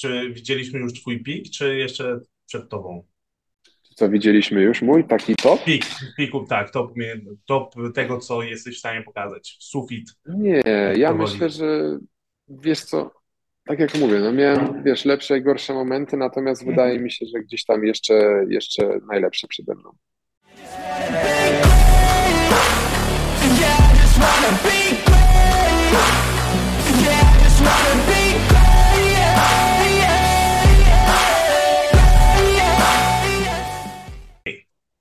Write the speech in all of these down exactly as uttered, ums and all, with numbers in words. Czy widzieliśmy już twój pik, czy jeszcze przed tobą? Co widzieliśmy już? Mój taki top? Pik, piku, tak, top, top tego, co jesteś w stanie pokazać. Sufit. Nie, ja myślę, że wiesz co, tak jak mówię, no miałem, wiesz, lepsze i gorsze momenty, natomiast wydaje mi się, że gdzieś tam jeszcze, jeszcze najlepsze przede mną.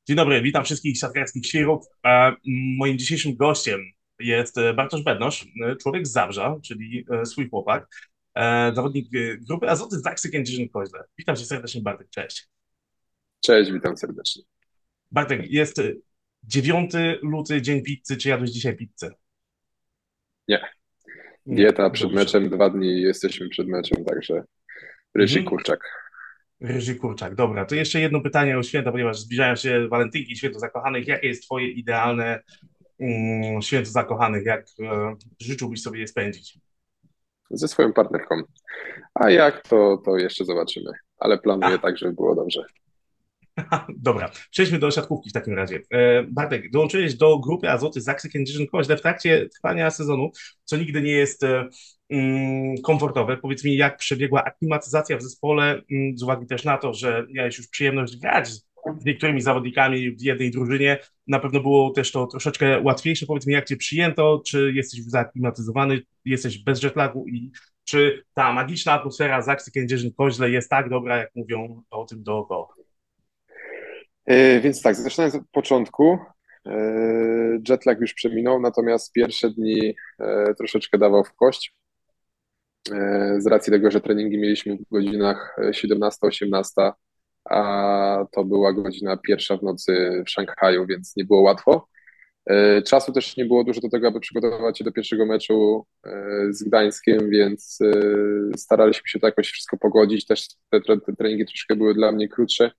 Dzień dobry, witam wszystkich siatkarskich świrów. Moim dzisiejszym gościem jest Bartosz Bednoś, człowiek z Zabrza, czyli swój chłopak, zawodnik Grupy Azoty ZAKSy Kędzierzyn-Koźle. Witam cię serdecznie, Bartek, cześć. Cześć, witam serdecznie. Bartek, jest dziewiąty luty, dzień pizzy. Czy jadłeś dzisiaj pizzę? Nie. Dieta przed meczem, dwa dni jesteśmy przed meczem, także ryż i kurczak. Ryż i kurczak, dobra. To jeszcze jedno pytanie o święta, ponieważ zbliżają się walentynki, święto zakochanych. Jakie jest twoje idealne um, święto zakochanych? Jak e, życzyłbyś sobie je spędzić? Ze swoją partnerką. A jak, to, to jeszcze zobaczymy. Ale planuję A. tak, żeby było dobrze. Dobra, przejdźmy do siatkówki w takim razie. E, Bartek, dołączyłeś do Grupy Azoty ZAKSy Kędzierzyn-Koźle w trakcie trwania sezonu, co nigdy nie jest... E, komfortowe. Powiedz mi, jak przebiegła aklimatyzacja w zespole, z uwagi też na to, że miałeś już przyjemność grać z niektórymi zawodnikami w jednej drużynie. Na pewno było też to troszeczkę łatwiejsze. Powiedz mi, jak cię przyjęto, czy jesteś zaaklimatyzowany, jesteś bez jetlagu i czy ta magiczna atmosfera ZAKSy Kędzierzyn-Koźle jest tak dobra, jak mówią o tym dookoła? Yy, więc tak, zaczynając od początku. Yy, jetlag już przeminął, natomiast pierwsze dni yy, troszeczkę dawał w kość. Z racji tego, że treningi mieliśmy w godzinach siedemnasta osiemnasta, a to była godzina pierwsza w nocy w Szanghaju, więc nie było łatwo. Czasu też nie było dużo do tego, aby przygotować się do pierwszego meczu z Gdańskiem, więc staraliśmy się to jakoś wszystko pogodzić. Też te, te treningi troszkę były dla mnie krótsze.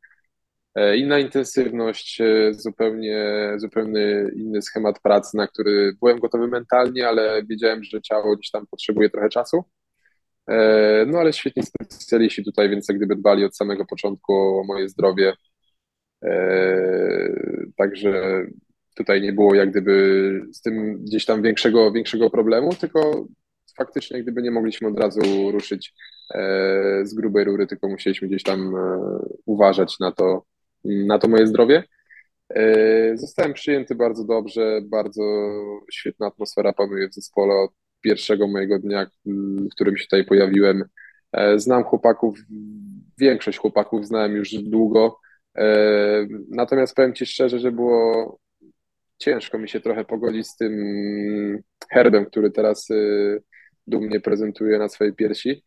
Inna intensywność, zupełnie, zupełnie inny schemat pracy, na który byłem gotowy mentalnie, ale wiedziałem, że ciało gdzieś tam potrzebuje trochę czasu. No ale świetni specjaliści tutaj, więc jak gdyby dbali od samego początku o moje zdrowie. Także tutaj nie było jak gdyby z tym gdzieś tam większego, większego problemu, tylko faktycznie jak gdyby nie mogliśmy od razu ruszyć z grubej rury, tylko musieliśmy gdzieś tam uważać na to, na to moje zdrowie. Zostałem przyjęty bardzo dobrze, bardzo świetna atmosfera panuje w zespole od pierwszego mojego dnia, w którym się tutaj pojawiłem. Znam chłopaków, większość chłopaków znałem już długo, natomiast powiem ci szczerze, że było ciężko mi się trochę pogodzić z tym herbem, który teraz dumnie prezentuje na swojej piersi,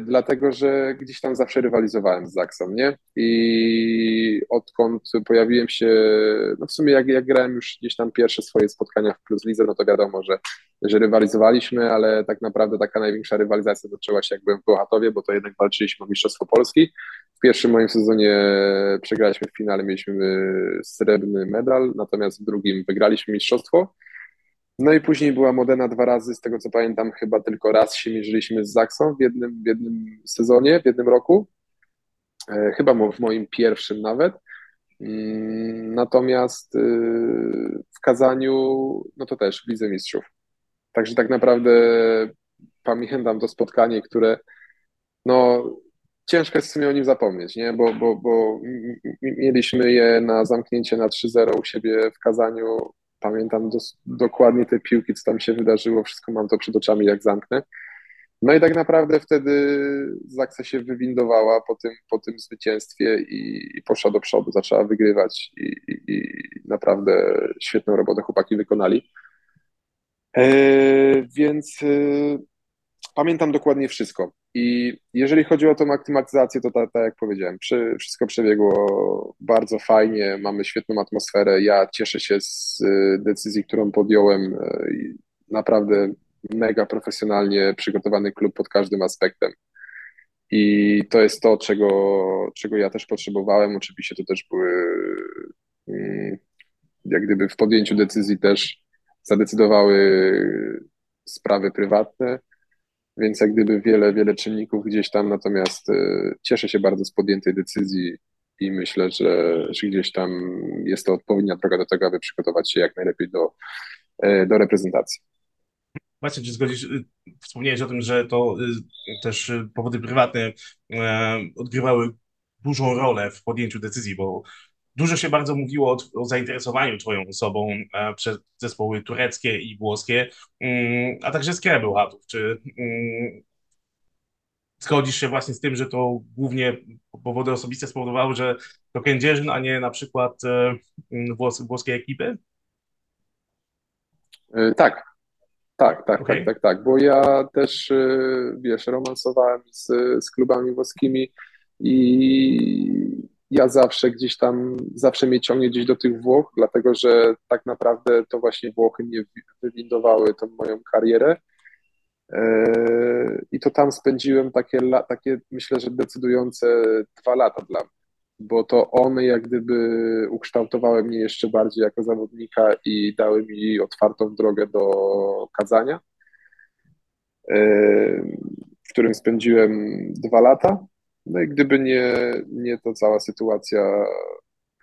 dlatego że gdzieś tam zawsze rywalizowałem z Zaksą, nie? I odkąd pojawiłem się, no w sumie jak, jak grałem już gdzieś tam pierwsze swoje spotkania w Plus Lidze, no to wiadomo, że, że rywalizowaliśmy, ale tak naprawdę taka największa rywalizacja zaczęła się jak byłem w Bełchatowie, bo to jednak walczyliśmy o Mistrzostwo Polski. W pierwszym moim sezonie przegraliśmy w finale, mieliśmy srebrny medal, natomiast w drugim wygraliśmy mistrzostwo. No i później była Modena dwa razy, z tego co pamiętam chyba tylko raz się mierzyliśmy z Zaksą w jednym, w jednym sezonie, w jednym roku, e, chyba w moim pierwszym nawet, mm, natomiast y, w Kazaniu, no to też w Lidze Mistrzów. Także tak naprawdę pamiętam to spotkanie, które no ciężko jest w sumie o nim zapomnieć, nie? Bo, bo, bo m- m- mieliśmy je na zamknięcie na trzy zero u siebie w Kazaniu. Pamiętam dos- dokładnie te piłki, co tam się wydarzyło, wszystko mam to przed oczami, jak zamknę. No i tak naprawdę wtedy Zaksa się wywindowała po tym, po tym zwycięstwie i, i poszła do przodu, zaczęła wygrywać i, i, i naprawdę świetną robotę chłopaki wykonali. Eee, więc e, pamiętam dokładnie wszystko. I jeżeli chodzi o tą aklimatyzację, to tak, tak jak powiedziałem, przy, wszystko przebiegło bardzo fajnie, mamy świetną atmosferę, ja cieszę się z decyzji, którą podjąłem, naprawdę mega profesjonalnie przygotowany klub pod każdym aspektem i to jest to, czego, czego ja też potrzebowałem, oczywiście to też były, jak gdyby w podjęciu decyzji też zadecydowały sprawy prywatne, więc jak gdyby wiele, wiele czynników gdzieś tam, natomiast cieszę się bardzo z podjętej decyzji i myślę, że, że gdzieś tam jest to odpowiednia droga do tego, aby przygotować się jak najlepiej do, do reprezentacji. Marcin, czy zgodzisz, wspomniałeś o tym, że to też powody prywatne odgrywały dużą rolę w podjęciu decyzji, bo dużo się bardzo mówiło o, o zainteresowaniu twoją osobą e, przez zespoły tureckie i włoskie, mm, a także z Bełchatów. Czy mm, zgodzisz się właśnie z tym, że to głównie powody osobiste spowodowały, że to Kędzierzyn, a nie na przykład e, włos, włoskie ekipy? E, tak, tak, tak, okay. tak, tak, tak, bo ja też, e, wiesz, romansowałem z, z klubami włoskimi i ja zawsze gdzieś tam, zawsze mnie ciągnie gdzieś do tych Włoch, dlatego że tak naprawdę to właśnie Włochy mnie wywindowały tą moją karierę i to tam spędziłem takie, takie myślę, że decydujące dwa lata dla mnie, bo to one jak gdyby ukształtowały mnie jeszcze bardziej jako zawodnika i dały mi otwartą drogę do Kazania, w którym spędziłem dwa lata. No i gdyby nie, nie to cała sytuacja,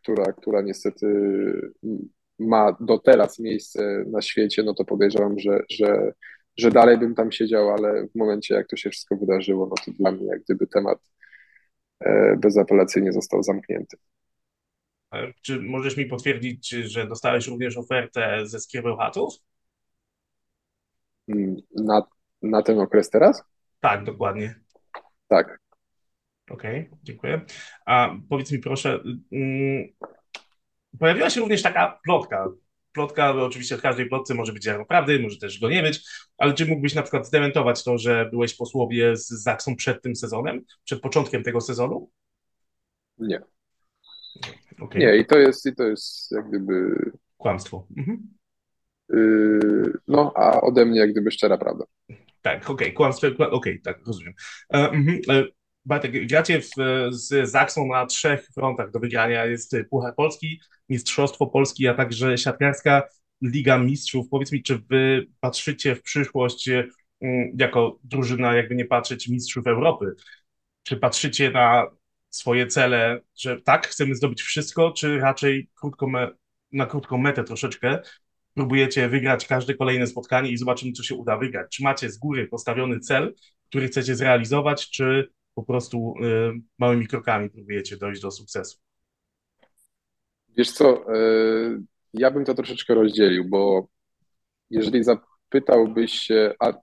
która, która niestety ma do teraz miejsce na świecie, no to podejrzewam, że, że, że dalej bym tam siedział, ale w momencie, jak to się wszystko wydarzyło, no to dla mnie jak gdyby temat bezapelacyjnie został zamknięty. Czy możesz mi potwierdzić, że dostałeś również ofertę ze Skierbełchatów? Na, na ten okres teraz? Tak, dokładnie. Tak. Okej, okay, dziękuję. A powiedz mi proszę, hmm, pojawiła się również taka plotka. Plotka, oczywiście w każdej plotce może być ziarno prawdy, może też go nie być, ale czy mógłbyś na przykład zdementować to, że byłeś po słowie z Zaksą przed tym sezonem, przed początkiem tego sezonu? Nie. Okay. Nie, i to jest, i to jest jak gdyby... kłamstwo. Mhm. Yy, no, a ode mnie jak gdyby szczera prawda. Tak, okej, okay, kłamstwo, okej, okay, tak, rozumiem. E, mm, e, Bartek, gracie w, z Zaksą na trzech frontach do wygrania. Jest Puchar Polski, Mistrzostwo Polski, a także siatkarska Liga Mistrzów. Powiedz mi, czy wy patrzycie w przyszłość jako drużyna, jakby nie patrzeć, mistrzów Europy? Czy patrzycie na swoje cele, że tak, chcemy zdobyć wszystko, czy raczej krótko me, na krótką metę troszeczkę próbujecie wygrać każde kolejne spotkanie i zobaczymy, co się uda wygrać? Czy macie z góry postawiony cel, który chcecie zrealizować, czy po prostu y, małymi krokami próbujecie dojść do sukcesu? Wiesz co, y, ja bym to troszeczkę rozdzielił, bo jeżeli zapytałbyś się, a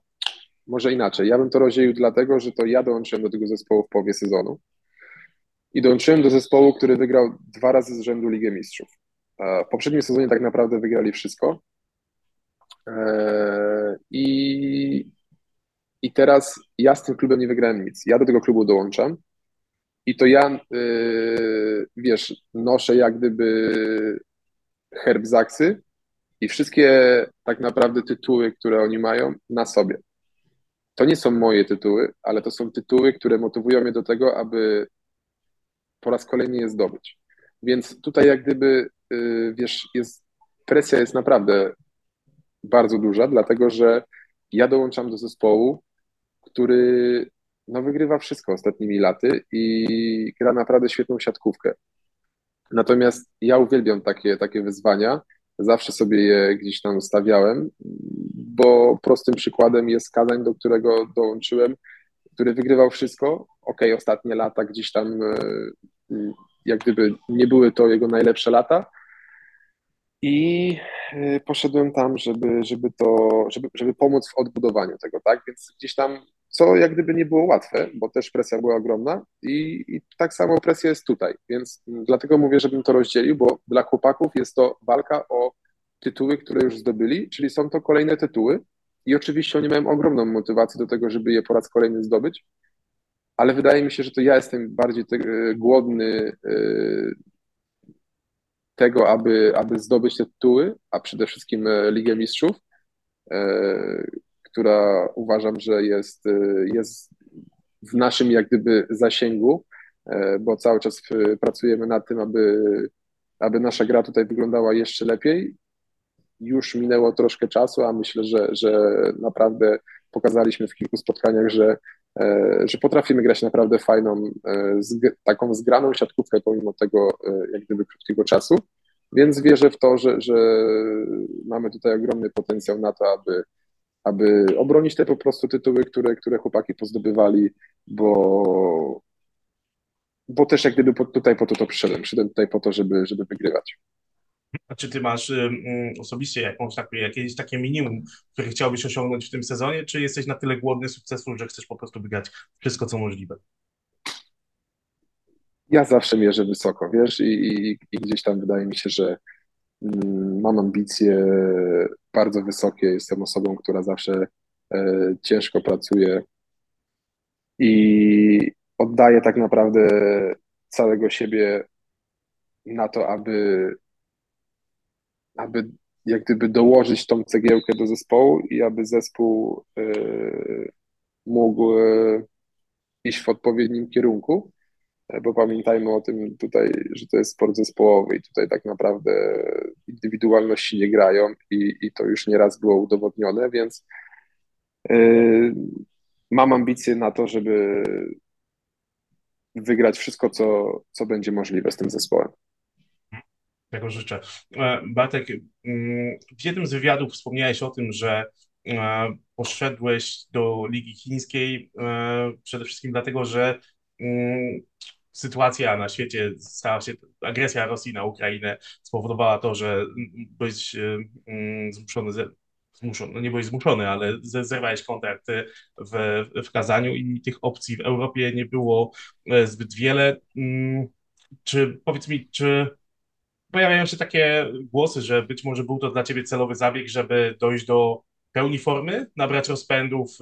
może inaczej, ja bym to rozdzielił dlatego, że to ja dołączyłem do tego zespołu w połowie sezonu i dołączyłem do zespołu, który wygrał dwa razy z rzędu Ligę Mistrzów. W poprzednim sezonie tak naprawdę wygrali wszystko y, i I teraz ja z tym klubem nie wygrałem nic. Ja do tego klubu dołączam i to ja, yy, wiesz, noszę jak gdyby herb Zaksy i wszystkie tak naprawdę tytuły, które oni mają, na sobie. To nie są moje tytuły, ale to są tytuły, które motywują mnie do tego, aby po raz kolejny je zdobyć. Więc tutaj jak gdyby, yy, wiesz, jest, presja jest naprawdę bardzo duża, dlatego że ja dołączam do zespołu, który no, wygrywa wszystko ostatnimi laty i gra naprawdę świetną siatkówkę. Natomiast ja uwielbiam takie, takie wyzwania, zawsze sobie je gdzieś tam stawiałem, bo prostym przykładem jest Kazań, do którego dołączyłem, który wygrywał wszystko. Okej, ostatnie lata gdzieś tam jak gdyby nie były to jego najlepsze lata, i poszedłem tam, żeby, żeby, to, żeby, żeby pomóc w odbudowaniu tego, tak? Więc gdzieś tam, co jak gdyby nie było łatwe, bo też presja była ogromna i, i tak samo presja jest tutaj, więc dlatego mówię, żebym to rozdzielił, bo dla chłopaków jest to walka o tytuły, które już zdobyli, czyli są to kolejne tytuły i oczywiście oni mają ogromną motywację do tego, żeby je po raz kolejny zdobyć, ale wydaje mi się, że to ja jestem bardziej te, y, głodny y, tego, aby, aby zdobyć te tytuły, a przede wszystkim Ligę Mistrzów, yy, która uważam, że jest, yy, jest w naszym jak gdyby zasięgu, yy, bo cały czas pracujemy nad tym, aby, aby nasza gra tutaj wyglądała jeszcze lepiej już minęło troszkę czasu, a myślę, że, że naprawdę pokazaliśmy w kilku spotkaniach, że, że potrafimy grać naprawdę fajną, taką zgraną siatkówkę pomimo tego jak gdyby krótkiego czasu, więc wierzę w to, że, że mamy tutaj ogromny potencjał na to, aby aby obronić te po prostu tytuły, które, które chłopaki pozdobywali, bo, bo też jak gdyby tutaj po to, to przyszedłem. Przyszedłem tutaj po to, żeby, żeby wygrywać. A czy ty masz um, osobiście jakąś takie, jakieś takie minimum, które chciałbyś osiągnąć w tym sezonie, czy jesteś na tyle głodny sukcesu, że chcesz po prostu wygrać wszystko, co możliwe? Ja zawsze mierzę wysoko, wiesz, i, i, i gdzieś tam wydaje mi się, że mam ambicje bardzo wysokie, jestem osobą, która zawsze ciężko pracuje i oddaję tak naprawdę całego siebie na to, aby, aby jak gdyby dołożyć tą cegiełkę do zespołu i aby zespół mógł iść w odpowiednim kierunku. Bo pamiętajmy o tym tutaj, że to jest sport zespołowy i tutaj tak naprawdę indywidualności nie grają i, i to już nieraz było udowodnione, więc yy, mam ambicje na to, żeby wygrać wszystko, co, co będzie możliwe z tym zespołem. Tego życzę. Bartek, w jednym z wywiadów wspomniałeś o tym, że poszedłeś do Ligi Chińskiej przede wszystkim dlatego, że sytuacja na świecie stała się, agresja Rosji na Ukrainę spowodowała to, że byłeś zmuszony, zmuszony no nie byłeś zmuszony, ale zerwałeś kontakt w, w Kazaniu i tych opcji w Europie nie było zbyt wiele. Czy powiedz mi, czy pojawiają się takie głosy, że być może był to dla ciebie celowy zabieg, żeby dojść do pełni formy, nabrać rozpędów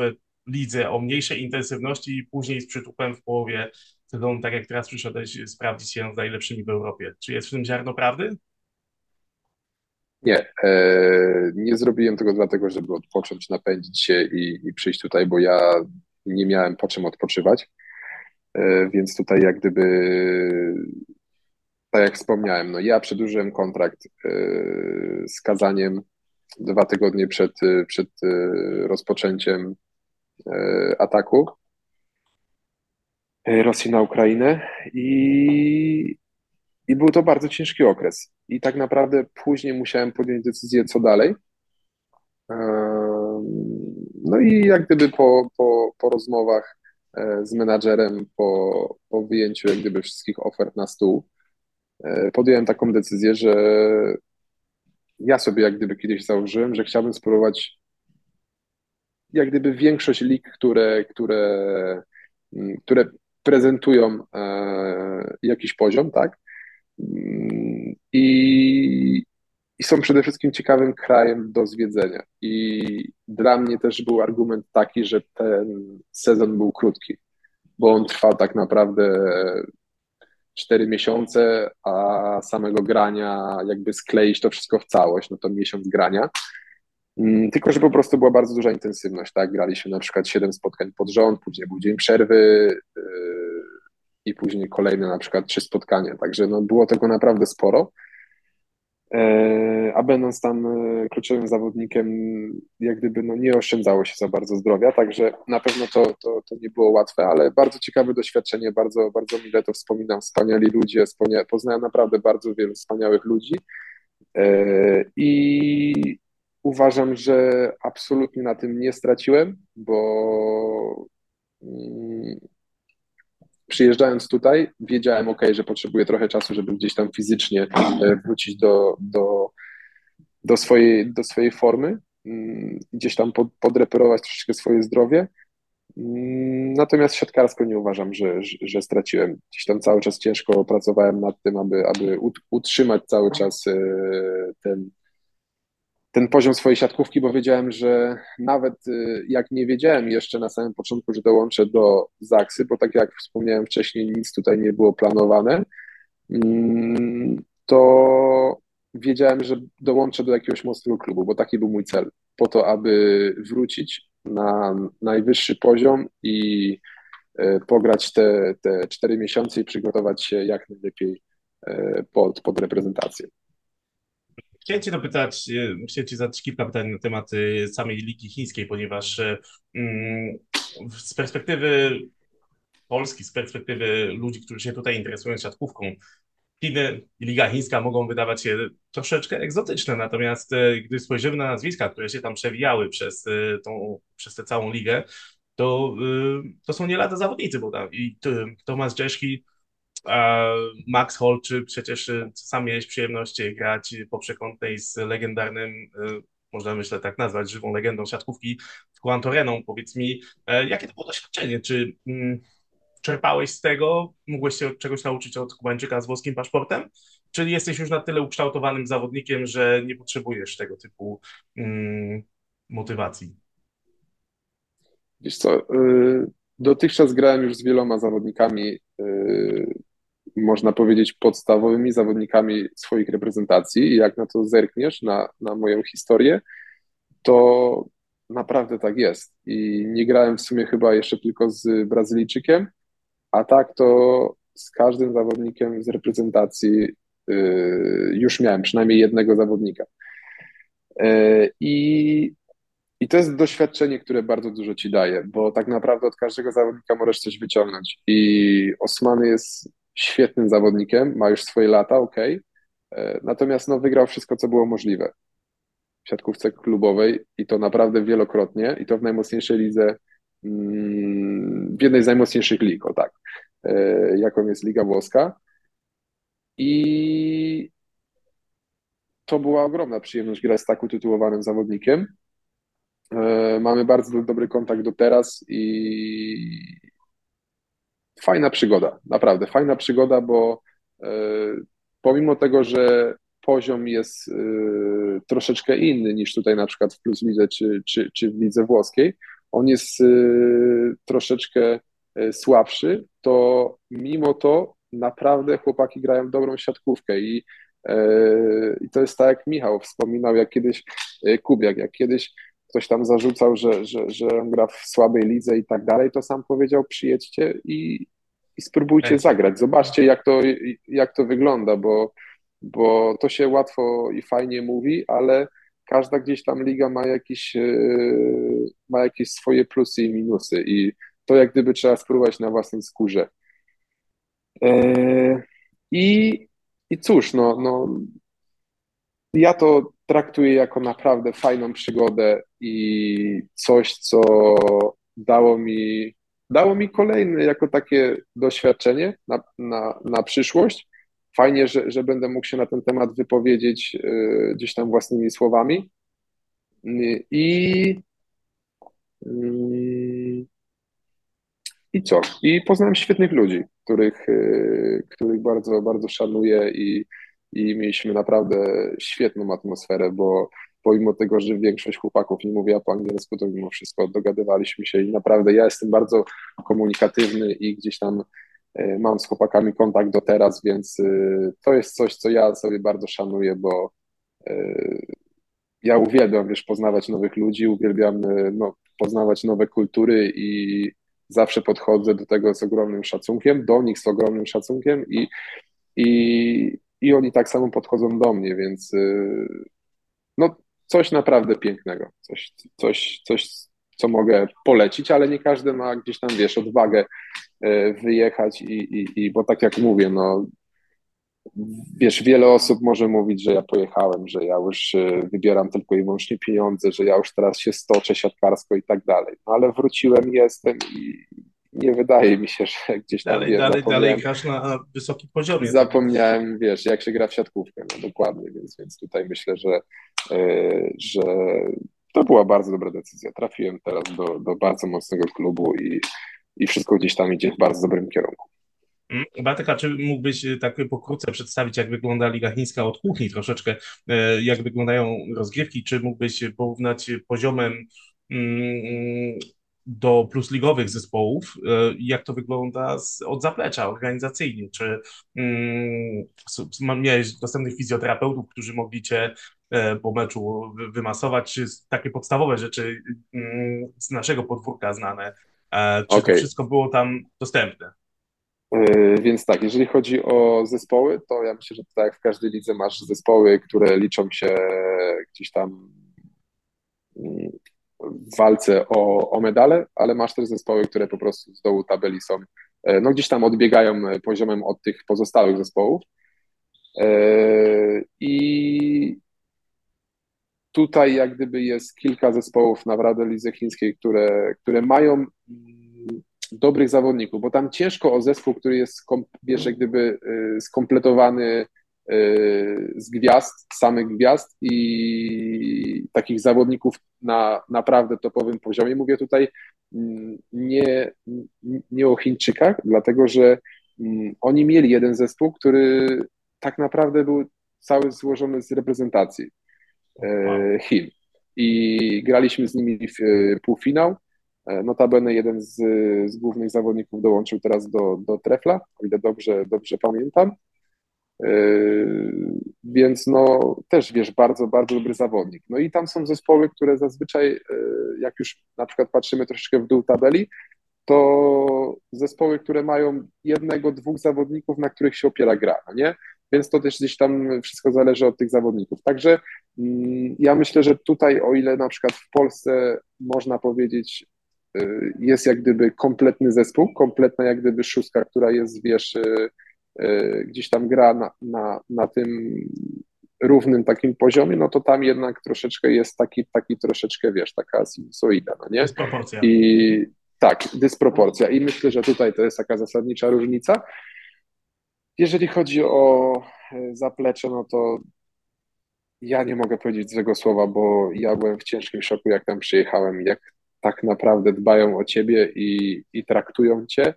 lidze o mniejszej intensywności i później z przytupem w połowie sezonu, tak jak teraz przyszedłeś, sprawdzić się z najlepszymi w Europie. Czy jest w tym ziarno prawdy? Nie. E, nie zrobiłem tego dlatego, żeby odpocząć, napędzić się i, i przyjść tutaj, bo ja nie miałem po czym odpoczywać. E, więc tutaj jak gdyby, tak jak wspomniałem, no ja przedłużyłem kontrakt e, z Kazaniem dwa tygodnie przed, przed e, rozpoczęciem ataku Rosji na Ukrainę i, i był to bardzo ciężki okres i tak naprawdę później musiałem podjąć decyzję, co dalej. No i jak gdyby po, po, po rozmowach z menadżerem, po, po wyjęciu jak gdyby wszystkich ofert na stół, podjąłem taką decyzję, że ja sobie jak gdyby kiedyś założyłem, że chciałbym spróbować jak gdyby większość lig, które, które, które prezentują jakiś poziom, tak? I, i są przede wszystkim ciekawym krajem do zwiedzenia. I dla mnie też był argument taki, że ten sezon był krótki, bo on trwał tak naprawdę cztery miesiące, a samego grania, jakby skleić to wszystko w całość, no to miesiąc grania. Tylko że po prostu była bardzo duża intensywność, tak? Graliśmy na przykład siedem spotkań pod rząd, później był dzień przerwy yy, i później kolejne na przykład trzy spotkania, także no, było tego naprawdę sporo, yy, a będąc tam kluczowym zawodnikiem jak gdyby no, nie oszczędzało się za bardzo zdrowia, także na pewno to, to, to nie było łatwe, ale bardzo ciekawe doświadczenie, bardzo, bardzo mile to wspominam, wspaniali ludzie, wspania- poznałem naprawdę bardzo wielu wspaniałych ludzi yy, i uważam, że absolutnie na tym nie straciłem, bo przyjeżdżając tutaj wiedziałem, ok, że potrzebuję trochę czasu, żeby gdzieś tam fizycznie wrócić do, do, do, swojej, do swojej formy, gdzieś tam pod, podreperować troszeczkę swoje zdrowie. Natomiast siatkarsko nie uważam, że, że, że straciłem. Gdzieś tam cały czas ciężko pracowałem nad tym, aby, aby utrzymać cały czas ten ten poziom swojej siatkówki, bo wiedziałem, że nawet jak nie wiedziałem jeszcze na samym początku, że dołączę do Zaksy, bo tak jak wspomniałem wcześniej, nic tutaj nie było planowane, to wiedziałem, że dołączę do jakiegoś mocnego klubu, bo taki był mój cel, po to, aby wrócić na najwyższy poziom i pograć te, te cztery miesiące i przygotować się jak najlepiej pod, pod reprezentację. Chciałem Cię dopytać, chciałem Cię zadać kilka pytań na temat samej Ligi Chińskiej, ponieważ mm, z perspektywy Polski, z perspektywy ludzi, którzy się tutaj interesują siatkówką, Chiny i Liga Chińska mogą wydawać się troszeczkę egzotyczne, natomiast gdy spojrzymy na nazwiska, które się tam przewijały przez, tą, przez tę całą ligę, to, to są nie lada zawodnicy, bo tam i Tomasz Czeszki, Max Holczyk, przecież sam miałeś przyjemność grać po przekątnej z legendarnym, można myślę tak nazwać, żywą legendą siatkówki Kwantoreną. Powiedz mi, jakie to było doświadczenie? Czy czerpałeś z tego? Mogłeś się czegoś nauczyć od Kubańczyka z włoskim paszportem? Czyli jesteś już na tyle ukształtowanym zawodnikiem, że nie potrzebujesz tego typu mm, motywacji? Wiesz co, dotychczas grałem już z wieloma zawodnikami, można powiedzieć podstawowymi zawodnikami swoich reprezentacji i jak na to zerkniesz, na, na moją historię, to naprawdę tak jest. I nie grałem w sumie chyba jeszcze tylko z Brazylijczykiem, a tak to z każdym zawodnikiem z reprezentacji już miałem przynajmniej jednego zawodnika. I... I to jest doświadczenie, które bardzo dużo ci daje, bo tak naprawdę od każdego zawodnika możesz coś wyciągnąć. I Osmany jest świetnym zawodnikiem, ma już swoje lata, okej. Okay. Natomiast no, wygrał wszystko, co było możliwe w siatkówce klubowej i to naprawdę wielokrotnie i to w najmocniejszej lidze, w jednej z najmocniejszych lig, o tak, jaką jest Liga Włoska. I to była ogromna przyjemność grać z tak utytułowanym zawodnikiem. Mamy bardzo dobry kontakt do teraz i fajna przygoda, naprawdę fajna przygoda, bo pomimo tego, że poziom jest troszeczkę inny niż tutaj na przykład w Plus Lidze czy, czy, czy w Lidze Włoskiej, on jest troszeczkę słabszy, to mimo to naprawdę chłopaki grają dobrą siatkówkę i, i to jest tak jak Michał wspominał, jak kiedyś Kubiak, jak kiedyś ktoś tam zarzucał, że, że, że on gra w słabej lidze i tak dalej, to sam powiedział przyjedźcie i, i spróbujcie zagrać. Zobaczcie, jak to, jak to wygląda, bo, bo to się łatwo i fajnie mówi, ale każda gdzieś tam liga ma jakieś, ma jakieś swoje plusy i minusy i to jak gdyby trzeba spróbować na własnej skórze. I, i cóż, no, no ja to traktuję jako naprawdę fajną przygodę i coś, co dało mi, dało mi kolejne jako takie doświadczenie na, na, na przyszłość. Fajnie, że, że będę mógł się na ten temat wypowiedzieć y, gdzieś tam własnymi słowami. I y, i co? I poznałem świetnych ludzi, których, y, których bardzo, bardzo szanuję i I mieliśmy naprawdę świetną atmosferę, bo pomimo tego, że większość chłopaków nie mówiła po angielsku, to mimo wszystko dogadywaliśmy się i naprawdę ja jestem bardzo komunikatywny i gdzieś tam mam z chłopakami kontakt do teraz, więc to jest coś, co ja sobie bardzo szanuję, bo ja uwielbiam, wiesz, poznawać nowych ludzi, uwielbiam no, poznawać nowe kultury i zawsze podchodzę do tego z ogromnym szacunkiem, do nich z ogromnym szacunkiem i, i I oni tak samo podchodzą do mnie, więc no, coś naprawdę pięknego, coś, coś, coś, co mogę polecić, ale nie każdy ma gdzieś tam, wiesz, odwagę wyjechać i, i, i bo tak jak mówię, no, wiesz, wiele osób może mówić, że ja pojechałem, że ja już wybieram tylko i wyłącznie pieniądze, że ja już teraz się stoczę siatkarsko i tak dalej, no, ale wróciłem, jestem i nie wydaje mi się, że gdzieś tam... Dalej, wie, dalej, dalej grasz na wysokim poziomie. Zapomniałem, wiesz, jak się gra w siatkówkę, no dokładnie, więc, więc tutaj myślę, że, yy, że to była bardzo dobra decyzja. Trafiłem teraz do, do bardzo mocnego klubu i, i wszystko gdzieś tam idzie w bardzo dobrym kierunku. Bartek, a czy mógłbyś tak pokrótce przedstawić, jak wygląda Liga Chińska od kuchni troszeczkę, jak wyglądają rozgrywki, czy mógłbyś porównać poziomem mm, do plusligowych zespołów, jak to wygląda z, od zaplecza organizacyjnie? Czy mm, miałeś dostępnych fizjoterapeutów, którzy mogli cię e, po meczu wymasować? Czy takie podstawowe rzeczy mm, z naszego podwórka znane? E, czy okay. To wszystko było tam dostępne? Więc tak, jeżeli chodzi o zespoły, to ja myślę, że tak jak w każdej lidze masz zespoły, które liczą się gdzieś tam w walce o, o medale, ale masz też zespoły, które po prostu z dołu tabeli są, no gdzieś tam odbiegają poziomem od tych pozostałych zespołów. I tutaj jak gdyby jest kilka zespołów naprawdę lidze chińskiej, które, które mają dobrych zawodników, bo tam ciężko o zespół, który jest wiesz, jak gdyby skompletowany z gwiazd, samych gwiazd i takich zawodników na naprawdę topowym poziomie. Mówię tutaj nie, nie o Chińczykach, dlatego że oni mieli jeden zespół, który tak naprawdę był cały złożony z reprezentacji Chin i graliśmy z nimi w półfinał. Notabene jeden z, z głównych zawodników dołączył teraz do, do Trefla, o ile dobrze, dobrze pamiętam. Yy, więc no też, wiesz, bardzo, bardzo dobry zawodnik. No i tam są zespoły, które zazwyczaj, yy, jak już na przykład patrzymy troszeczkę w dół tabeli, to zespoły, które mają jednego, dwóch zawodników, na których się opiera gra, no nie? Więc to też gdzieś tam wszystko zależy od tych zawodników. Także yy, ja myślę, że tutaj, o ile na przykład w Polsce można powiedzieć, jest jak gdyby kompletny zespół, kompletna jak gdyby szóstka, która jest, wiesz, gdzieś tam gra na, na, na tym równym takim poziomie, no to tam jednak troszeczkę jest taki, taki troszeczkę, wiesz, taka sinusoida, no nie? Dysproporcja. I tak, dysproporcja. I myślę, że tutaj to jest taka zasadnicza różnica. Jeżeli chodzi o zaplecze, no to ja nie mogę powiedzieć złego słowa, bo ja byłem w ciężkim szoku, jak tam przyjechałem, jak tak naprawdę dbają o ciebie i, i traktują cię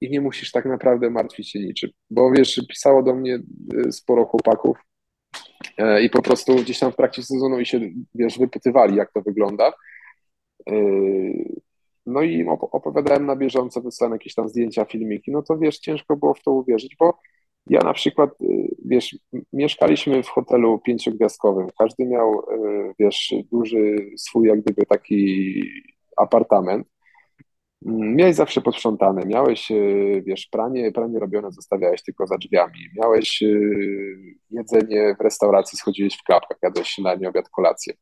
i nie musisz tak naprawdę martwić się niczym, bo wiesz, pisało do mnie sporo chłopaków i po prostu gdzieś tam w trakcie sezonu i się, wiesz, wypytywali, jak to wygląda. No i im opowiadałem na bieżąco, wysłałem jakieś tam zdjęcia, filmiki, no to wiesz, ciężko było w to uwierzyć, bo ja na przykład, wiesz, mieszkaliśmy w hotelu pięciogwiazdkowym, każdy miał, wiesz, duży swój jak gdyby taki apartament, miałeś zawsze posprzątane, miałeś, wiesz, pranie, pranie robione, zostawiałeś tylko za drzwiami, miałeś jedzenie w restauracji, schodziłeś w klapkach, jadłeś śniadanie, obiad, kolację.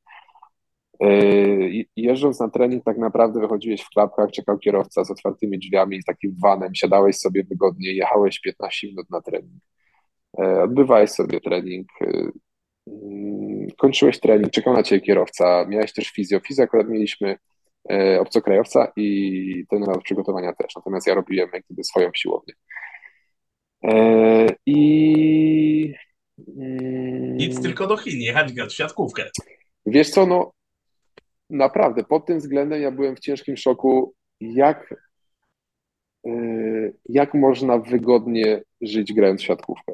Jeżdżąc na trening tak naprawdę wychodziłeś w klapkach, czekał kierowca z otwartymi drzwiami i takim vanem, siadałeś sobie wygodnie, jechałeś piętnaście minut na trening, odbywałeś sobie trening, kończyłeś trening, czekał na ciebie kierowca, miałeś też fizjo, fizjo akurat mieliśmy obcokrajowca i ten raz przygotowania też, natomiast ja robiłem jak gdyby swoją siłownię. I nic, tylko do Chin jechać, grać w siatkówkę. Wiesz co, no naprawdę pod tym względem ja byłem w ciężkim szoku, jak, yy, jak można wygodnie żyć grając w siatkówkę,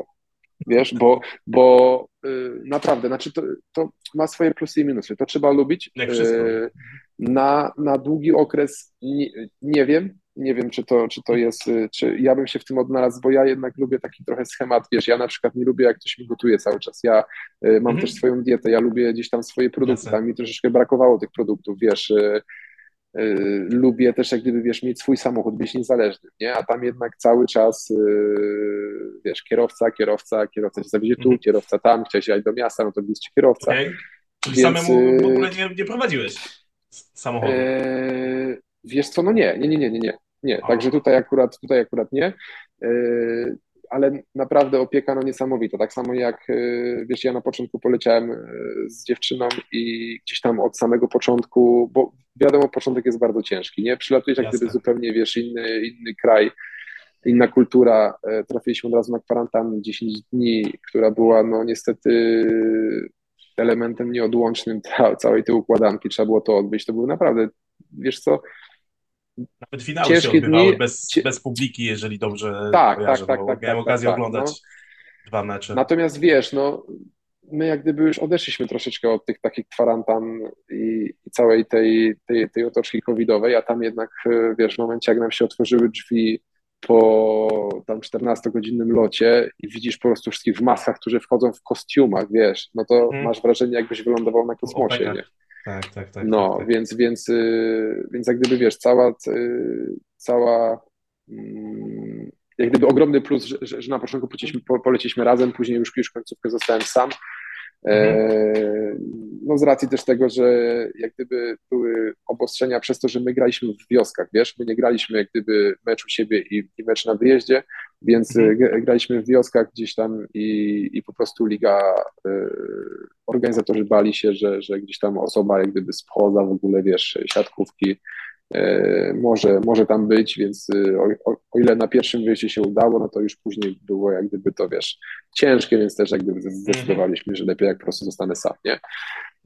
wiesz, bo, bo yy, naprawdę, znaczy to, to ma swoje plusy i minusy, to trzeba lubić, yy, na, na długi okres nie, nie wiem, nie wiem czy to, czy to jest, czy ja bym się w tym odnalazł, bo ja jednak lubię taki trochę schemat, wiesz, ja na przykład nie lubię, jak ktoś mi gotuje cały czas, ja y, mam mm-hmm. też swoją dietę, ja lubię gdzieś tam swoje produkty, yes. Tam mi troszeczkę brakowało tych produktów, wiesz, y, y, lubię też jak gdyby, wiesz, mieć swój samochód, być niezależny, nie, a tam jednak cały czas, y, wiesz, kierowca, kierowca, kierowca się zawiedzie tu, mm-hmm. kierowca tam, chciałeś jechać do miasta, no to widzisz kierowca. Okay. Czyli więc, samemu w ogóle nie, nie prowadziłeś samochodu? Y, wiesz co, no nie, nie, nie, nie, nie, nie. Nie, także tutaj akurat, tutaj akurat nie, yy, ale naprawdę opieka no niesamowita, tak samo jak, yy, wiesz, ja na początku poleciałem yy, z dziewczyną i gdzieś tam od samego początku, bo wiadomo, początek jest bardzo ciężki, nie, przylatujesz jak gdyby zupełnie, wiesz, inny, inny kraj, inna kultura, yy, trafiliśmy od razu na kwarantannę dziesięć dni, która była no niestety elementem nieodłącznym ta, całej tej układanki, trzeba było to odbyć, to był naprawdę, wiesz co, nawet finały ciężkie się odbywały dni, bez, cie... bez publiki, jeżeli dobrze tak, kojarzę, tak, tak, tak, miałem tak, okazję tak, oglądać no. dwa mecze. Natomiast wiesz, no, my jak gdyby już odeszliśmy troszeczkę od tych takich kwarantan i, i całej tej, tej, tej otoczki covidowej, a tam jednak, wiesz, w momencie jak nam się otworzyły drzwi po tam czternastogodzinnym locie i widzisz po prostu wszystkich w maskach, którzy wchodzą w kostiumach, wiesz, no to hmm. masz wrażenie, jakbyś wylądował na kosmosie, o, nie? Tak, tak, tak. No, tak, tak. Więc, więc, yy, więc jak gdyby, wiesz, cała, yy, cała yy, jak gdyby ogromny plus, że, że, że na początku poleciliśmy, po, poleciliśmy razem, później już, już końcówkę zostałem sam. No z racji też tego, że jak gdyby były obostrzenia przez to, że my graliśmy w wioskach, wiesz, my nie graliśmy jak gdyby mecz u siebie i, i mecz na wyjeździe, więc mhm. graliśmy w wioskach gdzieś tam i, i po prostu liga, y, organizatorzy bali się, że, że gdzieś tam osoba jak gdyby spoza w ogóle, wiesz, siatkówki y, może, może tam być, więc y, o, o ile na pierwszym wyjeździe się udało, no to już później było jak gdyby to, wiesz, ciężkie, więc też jak gdyby zdecydowaliśmy, mhm. że lepiej jak po prostu zostanę sam, nie?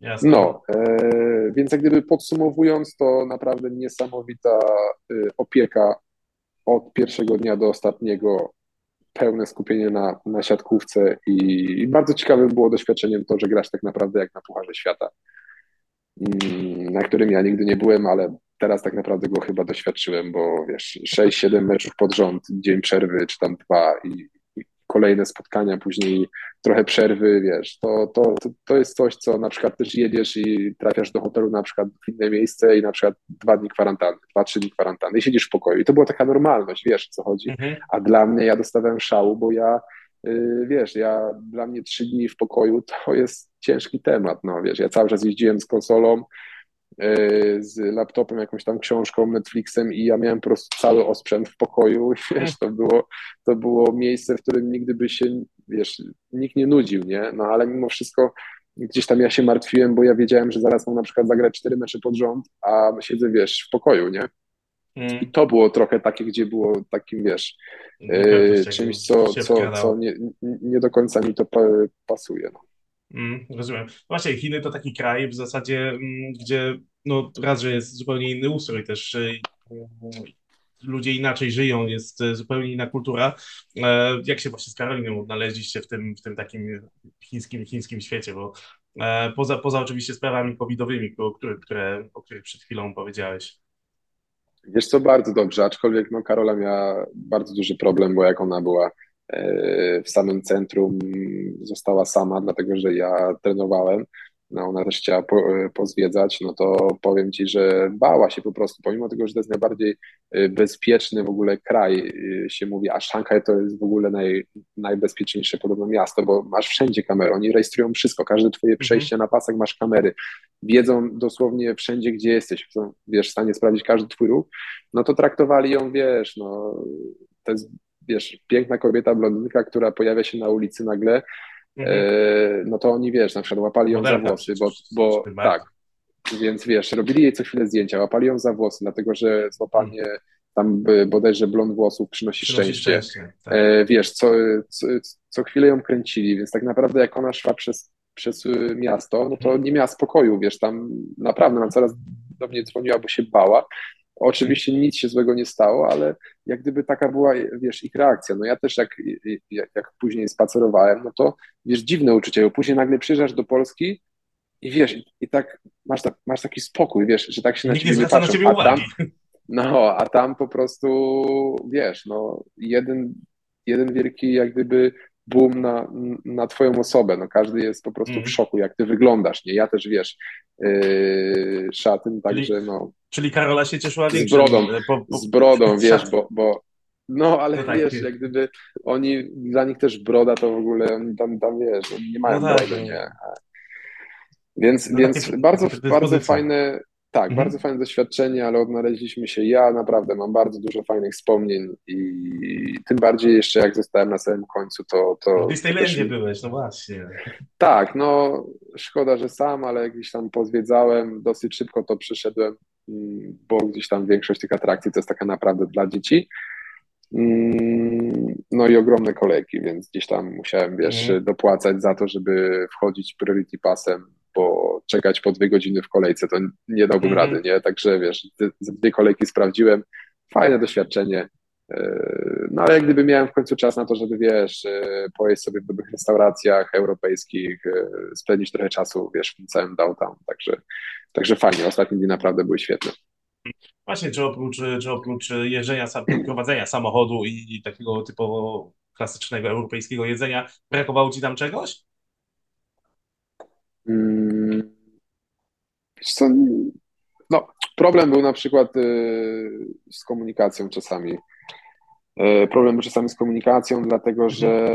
Jasne. No, y, więc jak gdyby podsumowując, to naprawdę niesamowita y, opieka od pierwszego dnia do ostatniego, pełne skupienie na, na siatkówce i, i bardzo ciekawym było doświadczeniem to, że grasz tak naprawdę jak na Pucharze Świata, na którym ja nigdy nie byłem, ale teraz tak naprawdę go chyba doświadczyłem, bo wiesz, sześć siedem meczów pod rząd, dzień przerwy czy tam dwa i, i kolejne spotkania, później trochę przerwy, wiesz, to, to, to, to jest coś, co na przykład też jedziesz i trafiasz do hotelu na przykład w inne miejsce i na przykład dwa dni kwarantanny, dwa, trzy dni kwarantanny i siedzisz w pokoju. I to była taka normalność, wiesz, co chodzi. Mhm. A dla mnie, ja dostawałem szału, bo ja, yy, wiesz, ja dla mnie trzy dni w pokoju to jest ciężki temat, no wiesz, ja cały czas jeździłem z konsolą, z laptopem, jakąś tam książką, Netflixem i ja miałem po prostu cały osprzęt w pokoju, wiesz, to było, to było miejsce, w którym nigdy by się, wiesz, nikt nie nudził, nie? No ale mimo wszystko gdzieś tam ja się martwiłem, bo ja wiedziałem, że zaraz mam na przykład zagrać cztery mecze pod rząd, a siedzę, wiesz, w pokoju, nie? Mm. I to było trochę takie, gdzie było takim, wiesz, e, czymś, co, co, co nie, nie do końca mi to pasuje, no. Mm, rozumiem. Właśnie Chiny to taki kraj w zasadzie, m, gdzie no raz, że jest zupełnie inny ustrój też, y, y, ludzie inaczej żyją, jest y, zupełnie inna kultura. Y, jak się właśnie z Karoliną odnaleźliście w tym, w tym takim chińskim, chińskim świecie, bo y, poza, poza oczywiście sprawami covidowymi, o których, które, o których przed chwilą powiedziałeś. Wiesz co, bardzo dobrze, aczkolwiek no Karola miała bardzo duży problem, bo jak ona była w samym centrum, została sama, dlatego że ja trenowałem, no ona też chciała po, pozwiedzać, no to powiem Ci, że bała się po prostu, pomimo tego, że to jest najbardziej bezpieczny w ogóle kraj, się mówi, a Szanghaj to jest w ogóle naj, najbezpieczniejsze podobno miasto, bo masz wszędzie kamery, oni rejestrują wszystko, każde Twoje przejście na pasach masz kamery, wiedzą dosłownie wszędzie, gdzie jesteś, są, wiesz, w stanie sprawdzić każdy Twój ruch, no to traktowali ją, wiesz, no to jest, wiesz, piękna kobieta, blondynka, która pojawia się na ulicy nagle, mhm. e, no to oni, wiesz, na przykład łapali ją Modena, za włosy, bo, bo tak, więc wiesz, robili jej co chwilę zdjęcia, łapali ją za włosy, dlatego że złapanie mhm. tam bodajże blond włosów przynosi, przynosi szczęście, szczęście tak. e, wiesz, co, co, co chwilę ją kręcili, więc tak naprawdę jak ona szła przez, przez miasto, no to nie miała spokoju, wiesz, tam naprawdę ona coraz do mnie dzwoniła, bo się bała. Oczywiście nic się złego nie stało, ale jak gdyby taka była, wiesz, ich reakcja. No ja też jak, jak później spacerowałem, no to, wiesz, dziwne uczucie, bo później nagle przyjeżdżasz do Polski i wiesz, i tak masz, ta, masz taki spokój, wiesz, że tak się na ciebie nie patrzą, ciebie a tam, no, a tam po prostu, wiesz, no jeden, jeden wielki jak gdyby boom na, na twoją osobę, no każdy jest po prostu mm. w szoku, jak ty wyglądasz, nie? Ja też, wiesz, yy, szatyn, także no... Czyli Karola się cieszyła większą... Z brodą, po, po... z brodą, wiesz, bo, bo... No, ale no tak, wiesz, jak gdyby oni, dla nich też broda to w ogóle, oni tam, tam wiesz, oni nie mają no tak, brody, nie? Więc, no więc tak, bardzo, bardzo fajne... Tak, mhm. bardzo fajne doświadczenie, ale odnaleźliśmy się, ja naprawdę mam bardzo dużo fajnych wspomnień i tym bardziej jeszcze jak zostałem na samym końcu, to... to w Disneylandzie też... byłeś, no właśnie. Tak, no szkoda, że sam, ale gdzieś tam pozwiedzałem, dosyć szybko to przyszedłem, bo gdzieś tam większość tych atrakcji to jest taka naprawdę dla dzieci. No i ogromne kolejki, więc gdzieś tam musiałem, wiesz, mhm. dopłacać za to, żeby wchodzić priority passem, bo czekać po dwie godziny w kolejce, to nie dałbym mm. rady, nie? Także wiesz, dwie kolejki sprawdziłem, fajne doświadczenie, no ale jak gdyby miałem w końcu czas na to, żeby wiesz, pojeść sobie w dobrych restauracjach europejskich, spędzić trochę czasu, wiesz, w tym całym downtown, także, także fajnie, ostatnie dni naprawdę były świetne. Właśnie, czy oprócz, czy oprócz jeżdżenia, prowadzenia samochodu i takiego typowo klasycznego europejskiego jedzenia, brakowało Ci tam czegoś? No, problem był na przykład y, z komunikacją czasami. Problem czasami z komunikacją, dlatego że